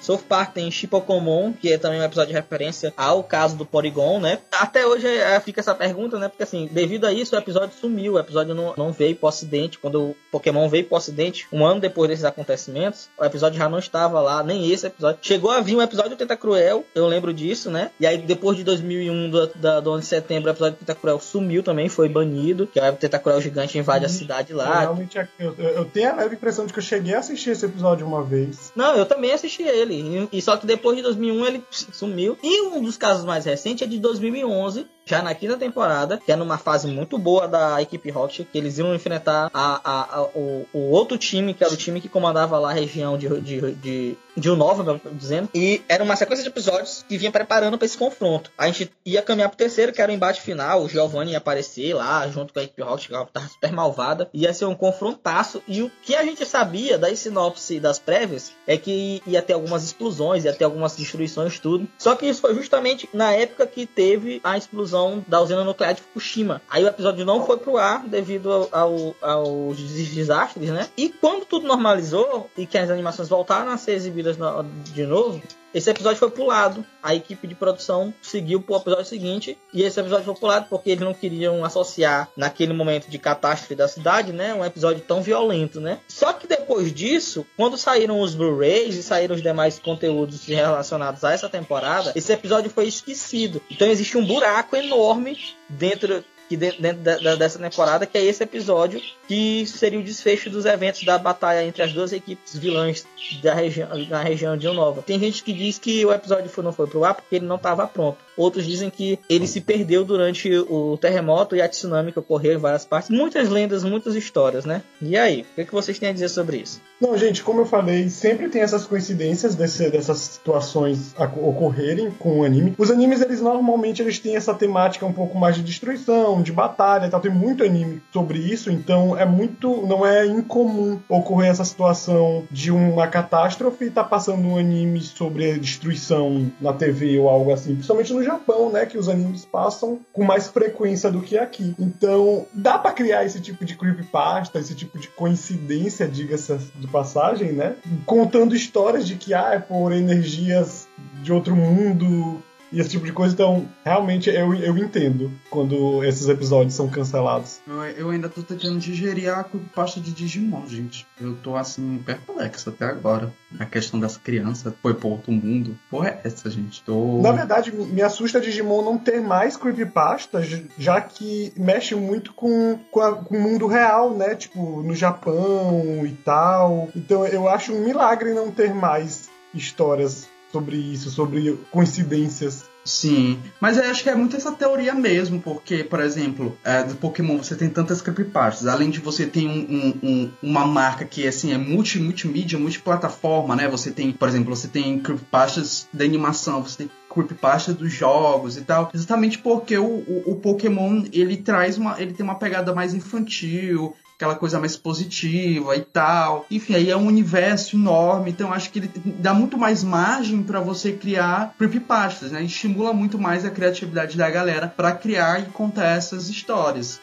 South Park tem Shippokomon, que é também um episódio de referência ao caso do Porygon, né? Até hoje fica essa pergunta, né, porque assim, devido a isso o episódio sumiu, o episódio não, não veio pro ocidente. Quando o Pokémon veio pro ocidente, um ano depois desses acontecimentos, o episódio já não estava lá, nem esse episódio. Chegou a vir um episódio do Tenta Cruel, eu lembro disso, né? E aí, depois de dois mil e um, do, da, do onze de setembro, o episódio do Tenta Cruel sumiu também, foi banido, que é o Tenta Cruel gigante invade a cidade lá. Eu, realmente, eu, eu tenho a leve impressão de que eu cheguei a assistir esse episódio uma vez. Não, eu também assisti ele, e, e só que depois de dois mil e um ele sumiu. E um dos casos mais recentes é de dois mil e onze, já na quinta temporada, que é numa fase muito boa da equipe Rocket, que eles iam enfrentar a, a, a, o, o outro time, que era o time que comandava lá a região de, de, de, de Unova, melhor dizendo. E era uma sequência de episódios que vinha preparando para esse confronto. A gente ia caminhar pro terceiro, que era o embate final. O Giovanni ia aparecer lá, junto com a equipe Rocket, que estava super malvada. Ia ser um confrontaço. E o que a gente sabia das sinopse das prévias é que ia ter algumas explosões, ia ter algumas destruições, tudo. Só que isso foi justamente na época que teve a explosão da usina nuclear de Fukushima. Aí o episódio não foi pro ar devido ao, ao, aos desastres, né? E quando tudo normalizou e que as animações voltaram a ser exibidas no, de novo, esse episódio foi pulado. A equipe de produção seguiu pro episódio seguinte, e esse episódio foi pulado porque eles não queriam associar, naquele momento de catástrofe da cidade, né, um episódio tão violento, né? Só que depois disso, quando saíram os Blu-rays e saíram os demais conteúdos relacionados a essa temporada, esse episódio foi esquecido. Então existe um buraco enorme dentro que dentro da, da, dessa temporada, que é esse episódio que seria o desfecho dos eventos da batalha entre as duas equipes vilãs da região, na região de Unova. Tem gente que diz que o episódio foi, não foi pro ar porque ele não estava pronto. Outros dizem que ele se perdeu durante o terremoto e a tsunami que ocorreu em várias partes. Muitas lendas, muitas histórias, né? E aí, o que, é que vocês têm a dizer sobre isso? Não, gente, como eu falei, sempre tem essas coincidências desse, dessas situações ocorrerem com o anime. Os animes, eles normalmente eles têm essa temática um pouco mais de destruição, de batalha e tal. Tem muito anime sobre isso, então é muito, não é incomum ocorrer essa situação de uma catástrofe e tá passando um anime sobre destruição na T V ou algo assim. Principalmente no Japão, né, que os animes passam com mais frequência do que aqui. Então, dá pra criar esse tipo de creepypasta, esse tipo de coincidência, diga-se de passagem, né? Contando histórias de que, ah, é por energias de outro mundo e esse tipo de coisa. Então, realmente, eu, eu entendo quando esses episódios são cancelados. Eu, eu ainda tô tentando digerir a pasta de Digimon, gente. Eu tô, assim, perplexo até agora. A questão dessa criança foi pro outro mundo. Porra, é essa, gente? Tô... Na verdade, me assusta Digimon não ter mais creepypastas, já que mexe muito com, com, a, com o mundo real, né? Tipo, no Japão e tal. Então, eu acho um milagre não ter mais histórias sobre isso, sobre coincidências. Sim, mas eu acho que é muito essa teoria mesmo, porque, por exemplo, é, do Pokémon você tem tantas creepypastas, além de você ter um, um, um, uma marca que, assim, é multi, multimídia, multiplataforma, né? Você tem, por exemplo, você tem creepypastas da animação, você tem creepypasta dos jogos e tal, exatamente porque o, o, o Pokémon, ele traz uma, ele tem uma pegada mais infantil, aquela coisa mais positiva e tal. Enfim, aí é um universo enorme, então acho que ele dá muito mais margem pra você criar creepypastas, né? Estimula muito mais a criatividade da galera pra criar e contar essas histórias.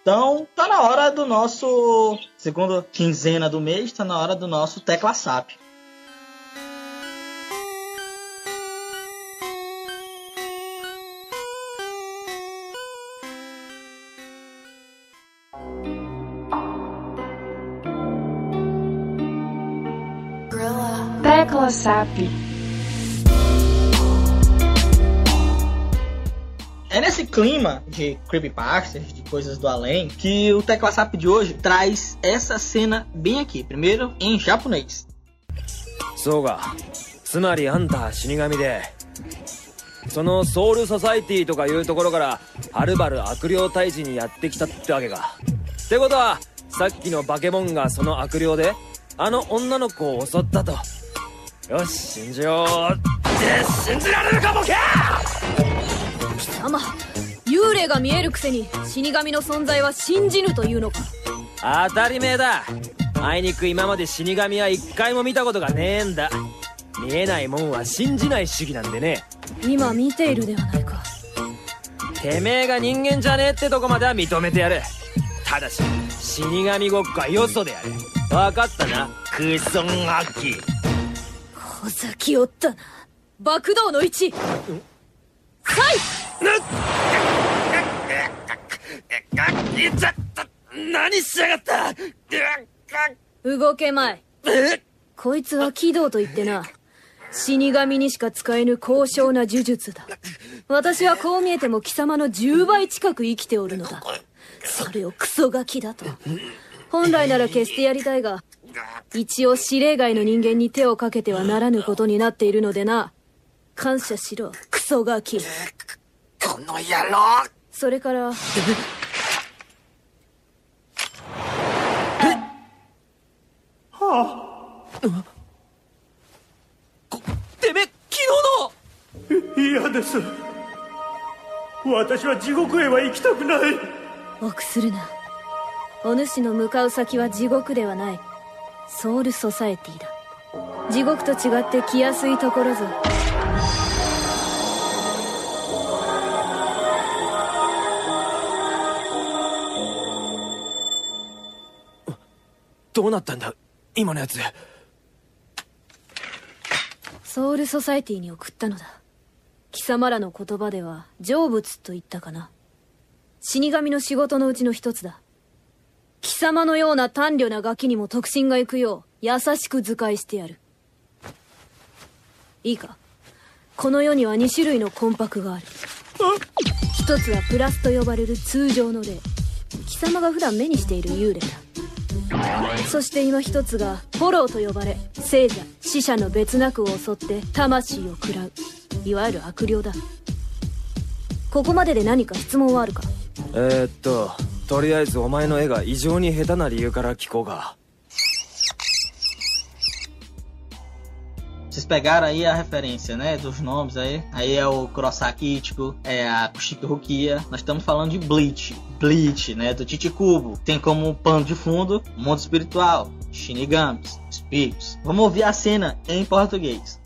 Então, tá na hora do nosso... Segunda quinzena do mês, tá na hora do nosso Tecla S A P. Tecla S A P. É nesse clima de creepypastas, de coisas do além, que o Tecla S A P de hoje traz essa cena bem aqui. Primeiro, em japonês. Soga, tsunari anta Shinigami de. Sono Soul Society とかいうところからはるばる悪霊退治にやってきたってわけか。ってことはさっきのバケモンがその悪霊であの女の子を襲ったと。よし、信じよう。信じられるかボケ！貴様、幽霊が見えるくせに死神の存在は信じぬというのか。当たり前だ。あいにく今まで死神は一回も見たことがねえんだ。見えないもんは信じない主義なんでね。今見ているではないか。てめえが人間じゃねえってとこまでは認めてやる。ただし、死神ごっこはよそでやる。わかったな、クソガキ。お先おったな爆動の位置何しやがった動けまいこいつは鬼道と言ってな死神にしか使えぬ高尚な呪術だ私はこう見えても貴様のじゅうばい近く生きておるのだそれをクソガキだと本来なら消してやりたいが一応指令外の人間に手をかけてはならぬことになっているのでな感謝しろクソガキこの野郎それからはあてめえ昨日の嫌です私は地獄へは行きたくない臆するなお主の向かう先は地獄ではないソウルソサエティだ地獄と違って来やすいところぞどうなったんだ今のやつソウルソサエティに送ったのだ貴様らの言葉では成仏と言ったかな死神の仕事のうちの一つだ貴様のような短慮なガキにも特進が行くよう優しく図解してやるいいかこの世にはに種類の魂魄がある。一つはプラスと呼ばれる通常の霊。貴様が普段目にしている幽霊だ。そして今一つがホローと呼ばれ、生者死者の別なくを襲って魂を食らう、いわゆる悪霊だ。ここまでで何か質問はあるか？えー、っととりあえずお前の絵が異常に下手な理由から聞こうが。Vocês pegaram aí a referência, né, dos nomes aí. Aí é o Kurosaki Ichigo, é a Kuchiki Rukia. Nós estamos falando de Bleach. Bleach, né, do Tite Kubo. Tem como pano de fundo mundo espiritual, Shinigamis, espíritos. Vamos ouvir a cena em português.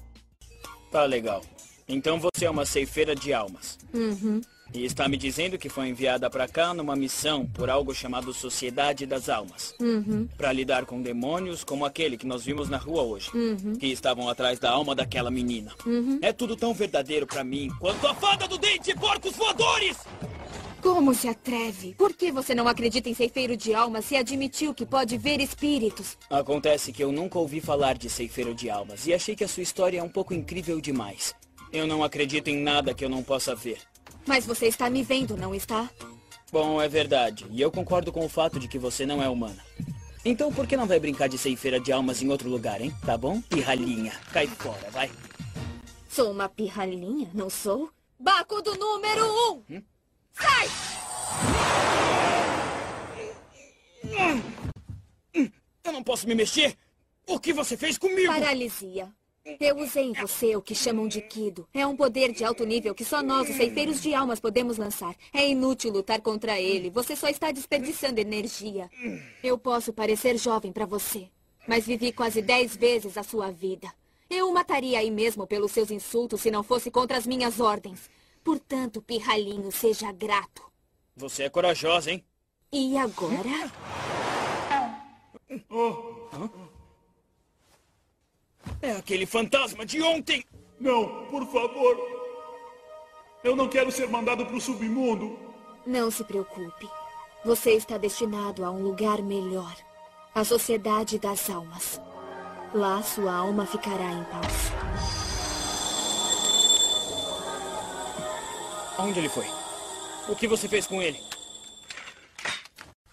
Tá legal. Então você é uma ceifeira de almas. Uhum. E está me dizendo que foi enviada pra cá numa missão por algo chamado Sociedade das Almas. Uhum. Pra lidar com demônios como aquele que nós vimos na rua hoje. Uhum. Que estavam atrás da alma daquela menina. Uhum. É tudo tão verdadeiro pra mim quanto a fada do dente e porcos voadores! Como se atreve? Por que você não acredita em ceifeiro de almas se admitiu que pode ver espíritos? Acontece que eu nunca ouvi falar de ceifeiro de almas e achei que a sua história é um pouco incrível demais. Eu não acredito em nada que eu não possa ver. Mas você está me vendo, não está? Bom, é verdade. E eu concordo com o fato de que você não é humana. Então por que não vai brincar de ceifeira de almas em outro lugar, hein? Tá bom? Pirralhinha. Cai fora, vai. Sou uma pirralhinha, não sou? Baco do número um! Hum? Sai! Eu não posso me mexer! O que você fez comigo? Paralisia. Eu usei em você o que chamam de Kido. É um poder de alto nível que só nós, os ceifeiros de almas, podemos lançar. É inútil lutar contra ele. Você só está desperdiçando energia. Eu posso parecer jovem para você, mas vivi quase dez vezes a sua vida. Eu o mataria aí mesmo pelos seus insultos se não fosse contra as minhas ordens. Portanto, pirralhinho, seja grato. Você é corajosa, hein? E agora? Oh. Hã? É aquele fantasma de ontem! Não, por favor! Eu não quero ser mandado pro submundo! Não se preocupe. Você está destinado a um lugar melhor. A Sociedade das Almas. Lá sua alma ficará em paz. Aonde ele foi? O que você fez com ele?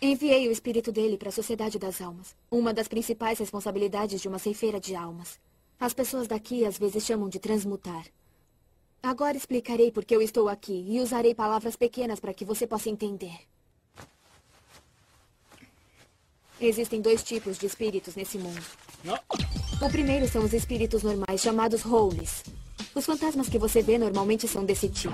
Enviei o espírito dele para a Sociedade das Almas. Uma das principais responsabilidades de uma ceifeira de almas. As pessoas daqui às vezes chamam de transmutar. Agora explicarei por que eu estou aqui e usarei palavras pequenas para que você possa entender. Existem dois tipos de espíritos nesse mundo. O primeiro são os espíritos normais, chamados Houlis. Os fantasmas que você vê normalmente são desse tipo.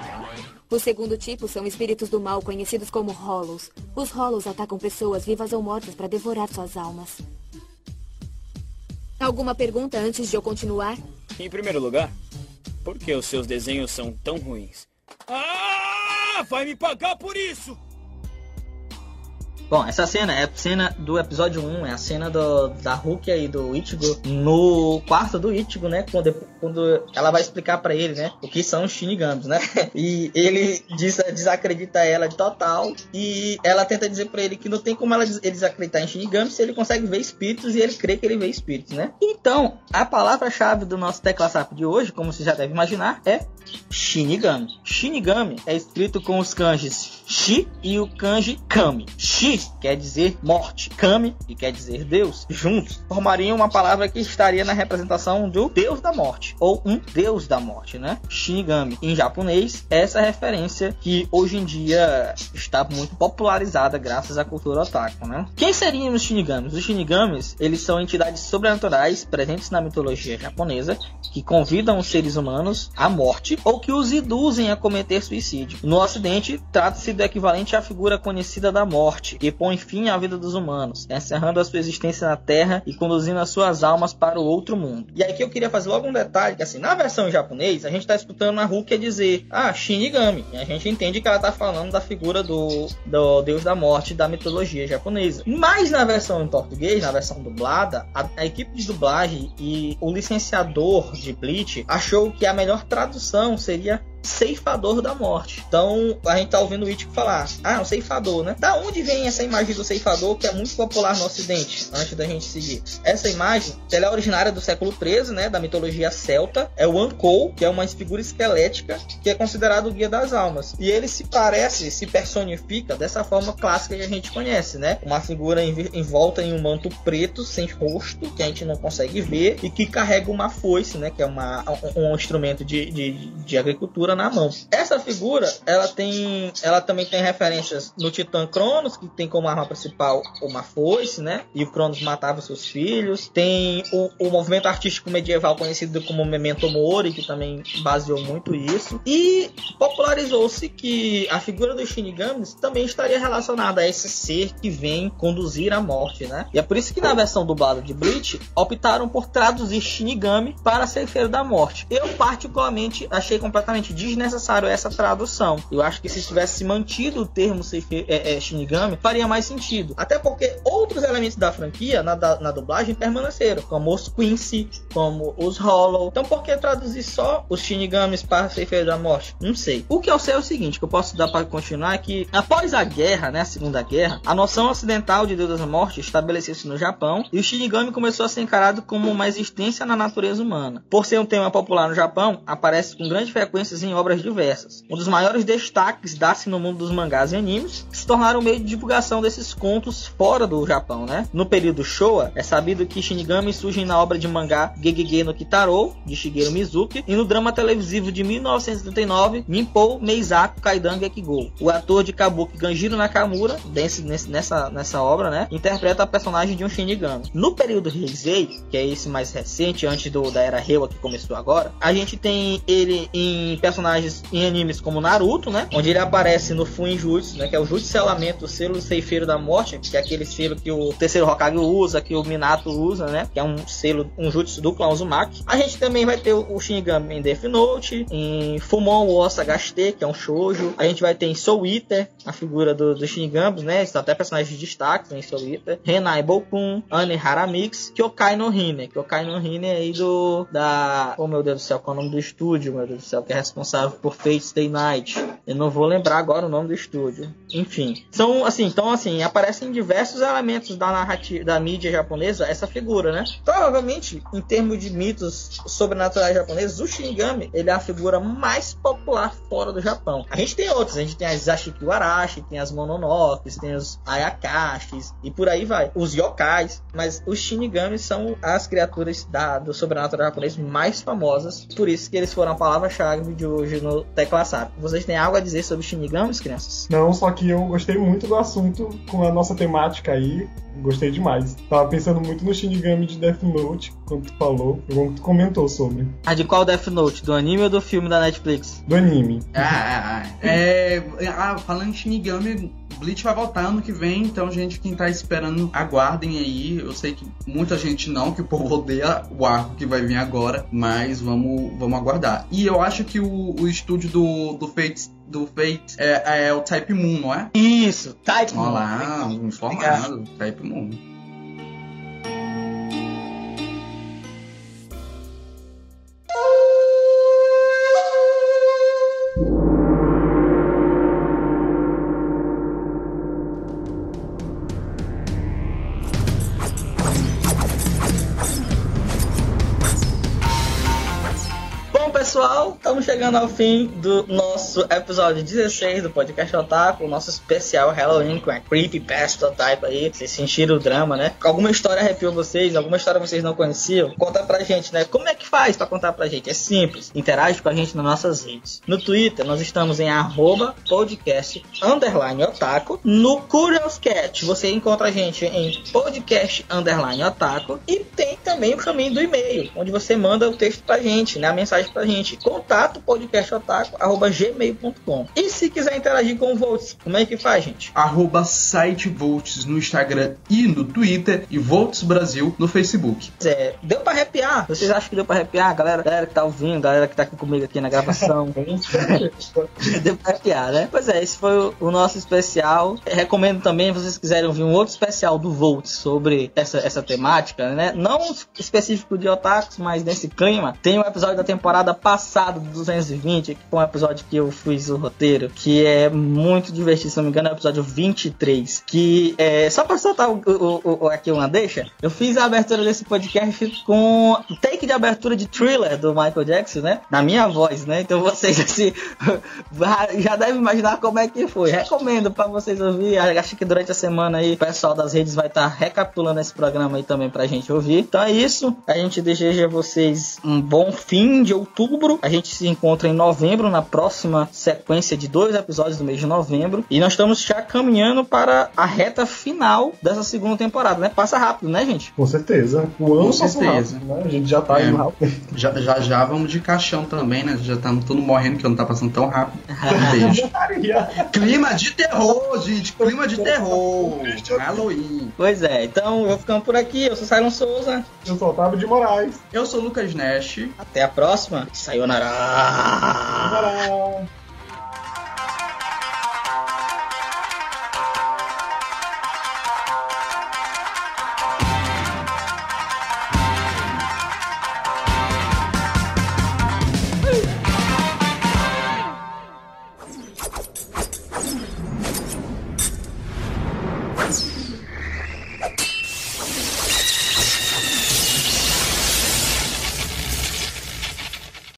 O segundo tipo são espíritos do mal, conhecidos como Hollows. Os Hollows atacam pessoas vivas ou mortas para devorar suas almas. Alguma pergunta antes de eu continuar? Em primeiro lugar, por que os seus desenhos são tão ruins? Ah! Vai me pagar por isso! Bom, essa cena é a cena do episódio um, é a cena do, da Rukia e do Ichigo no quarto do Ichigo, né? Quando, quando ela vai explicar pra ele, né? O que são os Shinigamis, né? E ele diz, desacredita ela de total e ela tenta dizer pra ele que não tem como ela des, ele desacreditar em Shinigamis se ele consegue ver espíritos e ele crê que ele vê espíritos, né? Então, a palavra-chave do nosso Tecla Sapo de hoje, como você já deve imaginar, é Shinigami. Shinigami é escrito com os kanjis Shi e o kanji Kami. Shi quer dizer morte, Kami, que quer dizer Deus, juntos formariam uma palavra que estaria na representação do Deus da Morte, ou um Deus da Morte, né? Shinigami, em japonês, essa referência que hoje em dia está muito popularizada graças à cultura otaku, né? Quem seriam os Shinigamis? Os Shinigamis, eles são entidades sobrenaturais presentes na mitologia japonesa que convidam os seres humanos à morte ou que os induzem a cometer suicídio. No ocidente, trata-se do equivalente à figura conhecida da morte, que põe fim à vida dos humanos, encerrando a sua existência na Terra e conduzindo as suas almas para o outro mundo. E aqui eu queria fazer logo um detalhe, que assim, na versão em japonês, a gente está escutando a Rukia dizer, ah, Shinigami, e a gente entende que ela está falando da figura do, do Deus da Morte da mitologia japonesa. Mas na versão em português, na versão dublada, a, a equipe de dublagem e o licenciador de Bleach achou que a melhor tradução seria ceifador da morte. Então a gente tá ouvindo o Ichigo falar, ah, um ceifador, né? Da onde vem essa imagem do ceifador, que é muito popular no ocidente? Antes da gente seguir, essa imagem, ela é originária do século treze, né, da mitologia celta. É o Ankou, que é uma figura esquelética que é considerado o guia das almas, e ele se parece, se personifica dessa forma clássica que a gente conhece, né, uma figura envolta em um manto preto, sem rosto, que a gente não consegue ver, e que carrega uma foice, né, que é uma, um, um instrumento de, de, de agricultura na mão. Essa figura, ela tem, ela também tem referências no Titã Cronos, que tem como arma principal uma foice, né? E o Cronos matava seus filhos. Tem o, o movimento artístico medieval conhecido como Memento Mori, que também baseou muito isso. E popularizou-se que a figura dos Shinigamis também estaria relacionada a esse ser que vem conduzir a morte, né? E é por isso que na versão dublada de Bleach optaram por traduzir Shinigami para Ceifeiro da Morte. Eu particularmente achei completamente desnecessário essa tradução. Eu acho que se tivesse mantido o termo Seife, é, é, Shinigami, faria mais sentido. Até porque outros elementos da franquia na, da, na dublagem permaneceram, como os Quincy, como os Hollow. Então por que traduzir só os Shinigamis para Ceifeiro da Morte? Não sei. O que eu sei é o seguinte, que eu posso dar para continuar, é que após a guerra, né, a Segunda Guerra, a noção ocidental de Deus da Morte estabeleceu-se no Japão, e o Shinigami começou a ser encarado como uma existência na natureza humana. Por ser um tema popular no Japão, aparece com grande frequência em obras diversas. Um dos maiores destaques dá-se no mundo dos mangás e animes, que se tornaram meio de divulgação desses contos fora do Japão, né? No período Showa, é sabido que Shinigami surge na obra de mangá Gegege no Kitarou, de Shigeru Mizuki, e no drama televisivo de mil novecentos e trinta e nove, Nippon Meizaku Kaidan Gekigou. O ator de kabuki Ganjiro Nakamura, desse, nesse, nessa, nessa obra, né, interpreta a personagem de um Shinigami. No período Heisei, que é esse mais recente, antes do, da era Reiwa que começou agora, a gente tem ele em personagens em animes como Naruto, né, onde ele aparece no Fuinjutsu, né, que é o jutselamento, o selo ceifeiro da morte, que é aquele selo que o terceiro Hokage usa, que o Minato usa, né, que é um selo, um jutsu do clã Uzumaki. A gente também vai ter o Shinigami em Death Note, em Fumon o Osagashite, que é um shoujo. A gente vai ter em Soul Eater, a figura dos do Shinigamis, né, estão até personagens de destaque em Soul Eater, Renai Bokun, Anne Haramix, Kyokai no Hine, Kyokai no Hine aí do, da, oh meu Deus do céu, qual é o nome do estúdio, meu Deus do céu, que é responsável por Fate Stay Night. Eu não vou lembrar agora o nome do estúdio. Enfim, são assim, então assim, aparecem diversos elementos da narrativa, da mídia japonesa, essa figura, né? Provavelmente, em termos de mitos sobrenaturais japoneses, o Shinigami, ele é a figura mais popular fora do Japão. A gente tem outros, a gente tem as Ashikiwarashi, tem as Mononokes, tem os Ayakashis e por aí vai, os Yokais, mas os Shinigamis são as criaturas da, do sobrenatural japonês mais famosas, por isso que eles foram a palavra-chave de hoje no Tecla Sap. Vocês têm algo a dizer sobre Shinigamis, crianças? Não, só que eu gostei muito do assunto com a nossa temática aí. Gostei demais. Tava pensando muito no Shinigami de Death Note, quando tu falou, quando tu comentou sobre. Ah, de qual Death Note? Do anime ou do filme da Netflix? Do anime. Ah, é, ah falando em Shinigami, Bleach vai voltar ano que vem, então, gente, quem tá esperando, aguardem aí. Eu sei que muita gente não, que o povo odeia o arco que vai vir agora, mas vamos, vamos aguardar. E eu acho que o, o estúdio do, do Fate... do Fate é, é o Type Moon, não é? Isso, Type Moon. Olha lá, informado, Type Moon. Pessoal, estamos chegando ao fim do nosso episódio dezesseis do Podcast Otaku, o nosso especial Halloween com a Creepypasta Type aí. Vocês sentiram o drama, né? Alguma história arrepiou vocês? Alguma história vocês não conheciam? Conta pra gente, né? Como é que faz pra contar pra gente? É simples. Interage com a gente nas nossas redes. No Twitter, nós estamos em arroba podcast underline otaku. No Curioscat, você encontra a gente em podcast underline otaku. E tem também o caminho do e-mail, onde você manda o texto pra gente, né? A mensagem pra gente. Contato podcast otaku arroba gmail gmail ponto com. E se quiser interagir com o Volts, como é que faz, gente? Arroba site Volts no Instagram e no Twitter, e Volts Brasil no Facebook. É, deu pra arrepiar? Vocês acham que deu pra arrepiar, galera? Galera que tá ouvindo, galera que tá aqui comigo aqui na gravação. Deu pra arrepiar, né? Pois é, esse foi o nosso especial. Recomendo também, se vocês quiserem ouvir um outro especial do Volts sobre essa, essa temática, né? Não específico de otakus, mas nesse clima, tem um episódio da temporada passada do duzentos e vinte, que foi um episódio que eu fiz o roteiro, que é muito divertido, se não me engano, é o episódio vinte e três, que é, só pra soltar o, o, o, aqui uma deixa, eu fiz a abertura desse podcast com take de abertura de Thriller do Michael Jackson, né? Na minha voz, né? Então vocês assim, já devem imaginar como é que foi. Recomendo pra vocês ouvir, acho que durante a semana aí o pessoal das redes vai estar tá recapitulando esse programa aí também pra gente ouvir. Então é isso, a gente deseja a vocês um bom fim de outubro, a gente se encontra em novembro, na próxima sequência de dois episódios do mês de novembro, e nós estamos já caminhando para a reta final dessa segunda temporada, né? Passa rápido, né, gente? Com certeza, o ano passa rápido, né? A gente já tá é. indo rápido. Já, já já vamos de caixão também, né? Já estamos todos morrendo que não tá passando tão rápido. Clima de terror, gente, clima de terror. Halloween. Pois é, então eu ficando por aqui, eu sou Sailon Souza. Eu sou Otávio de Moraes. Eu sou Lucas Nash. Até a próxima. Sayonara. Sayonara.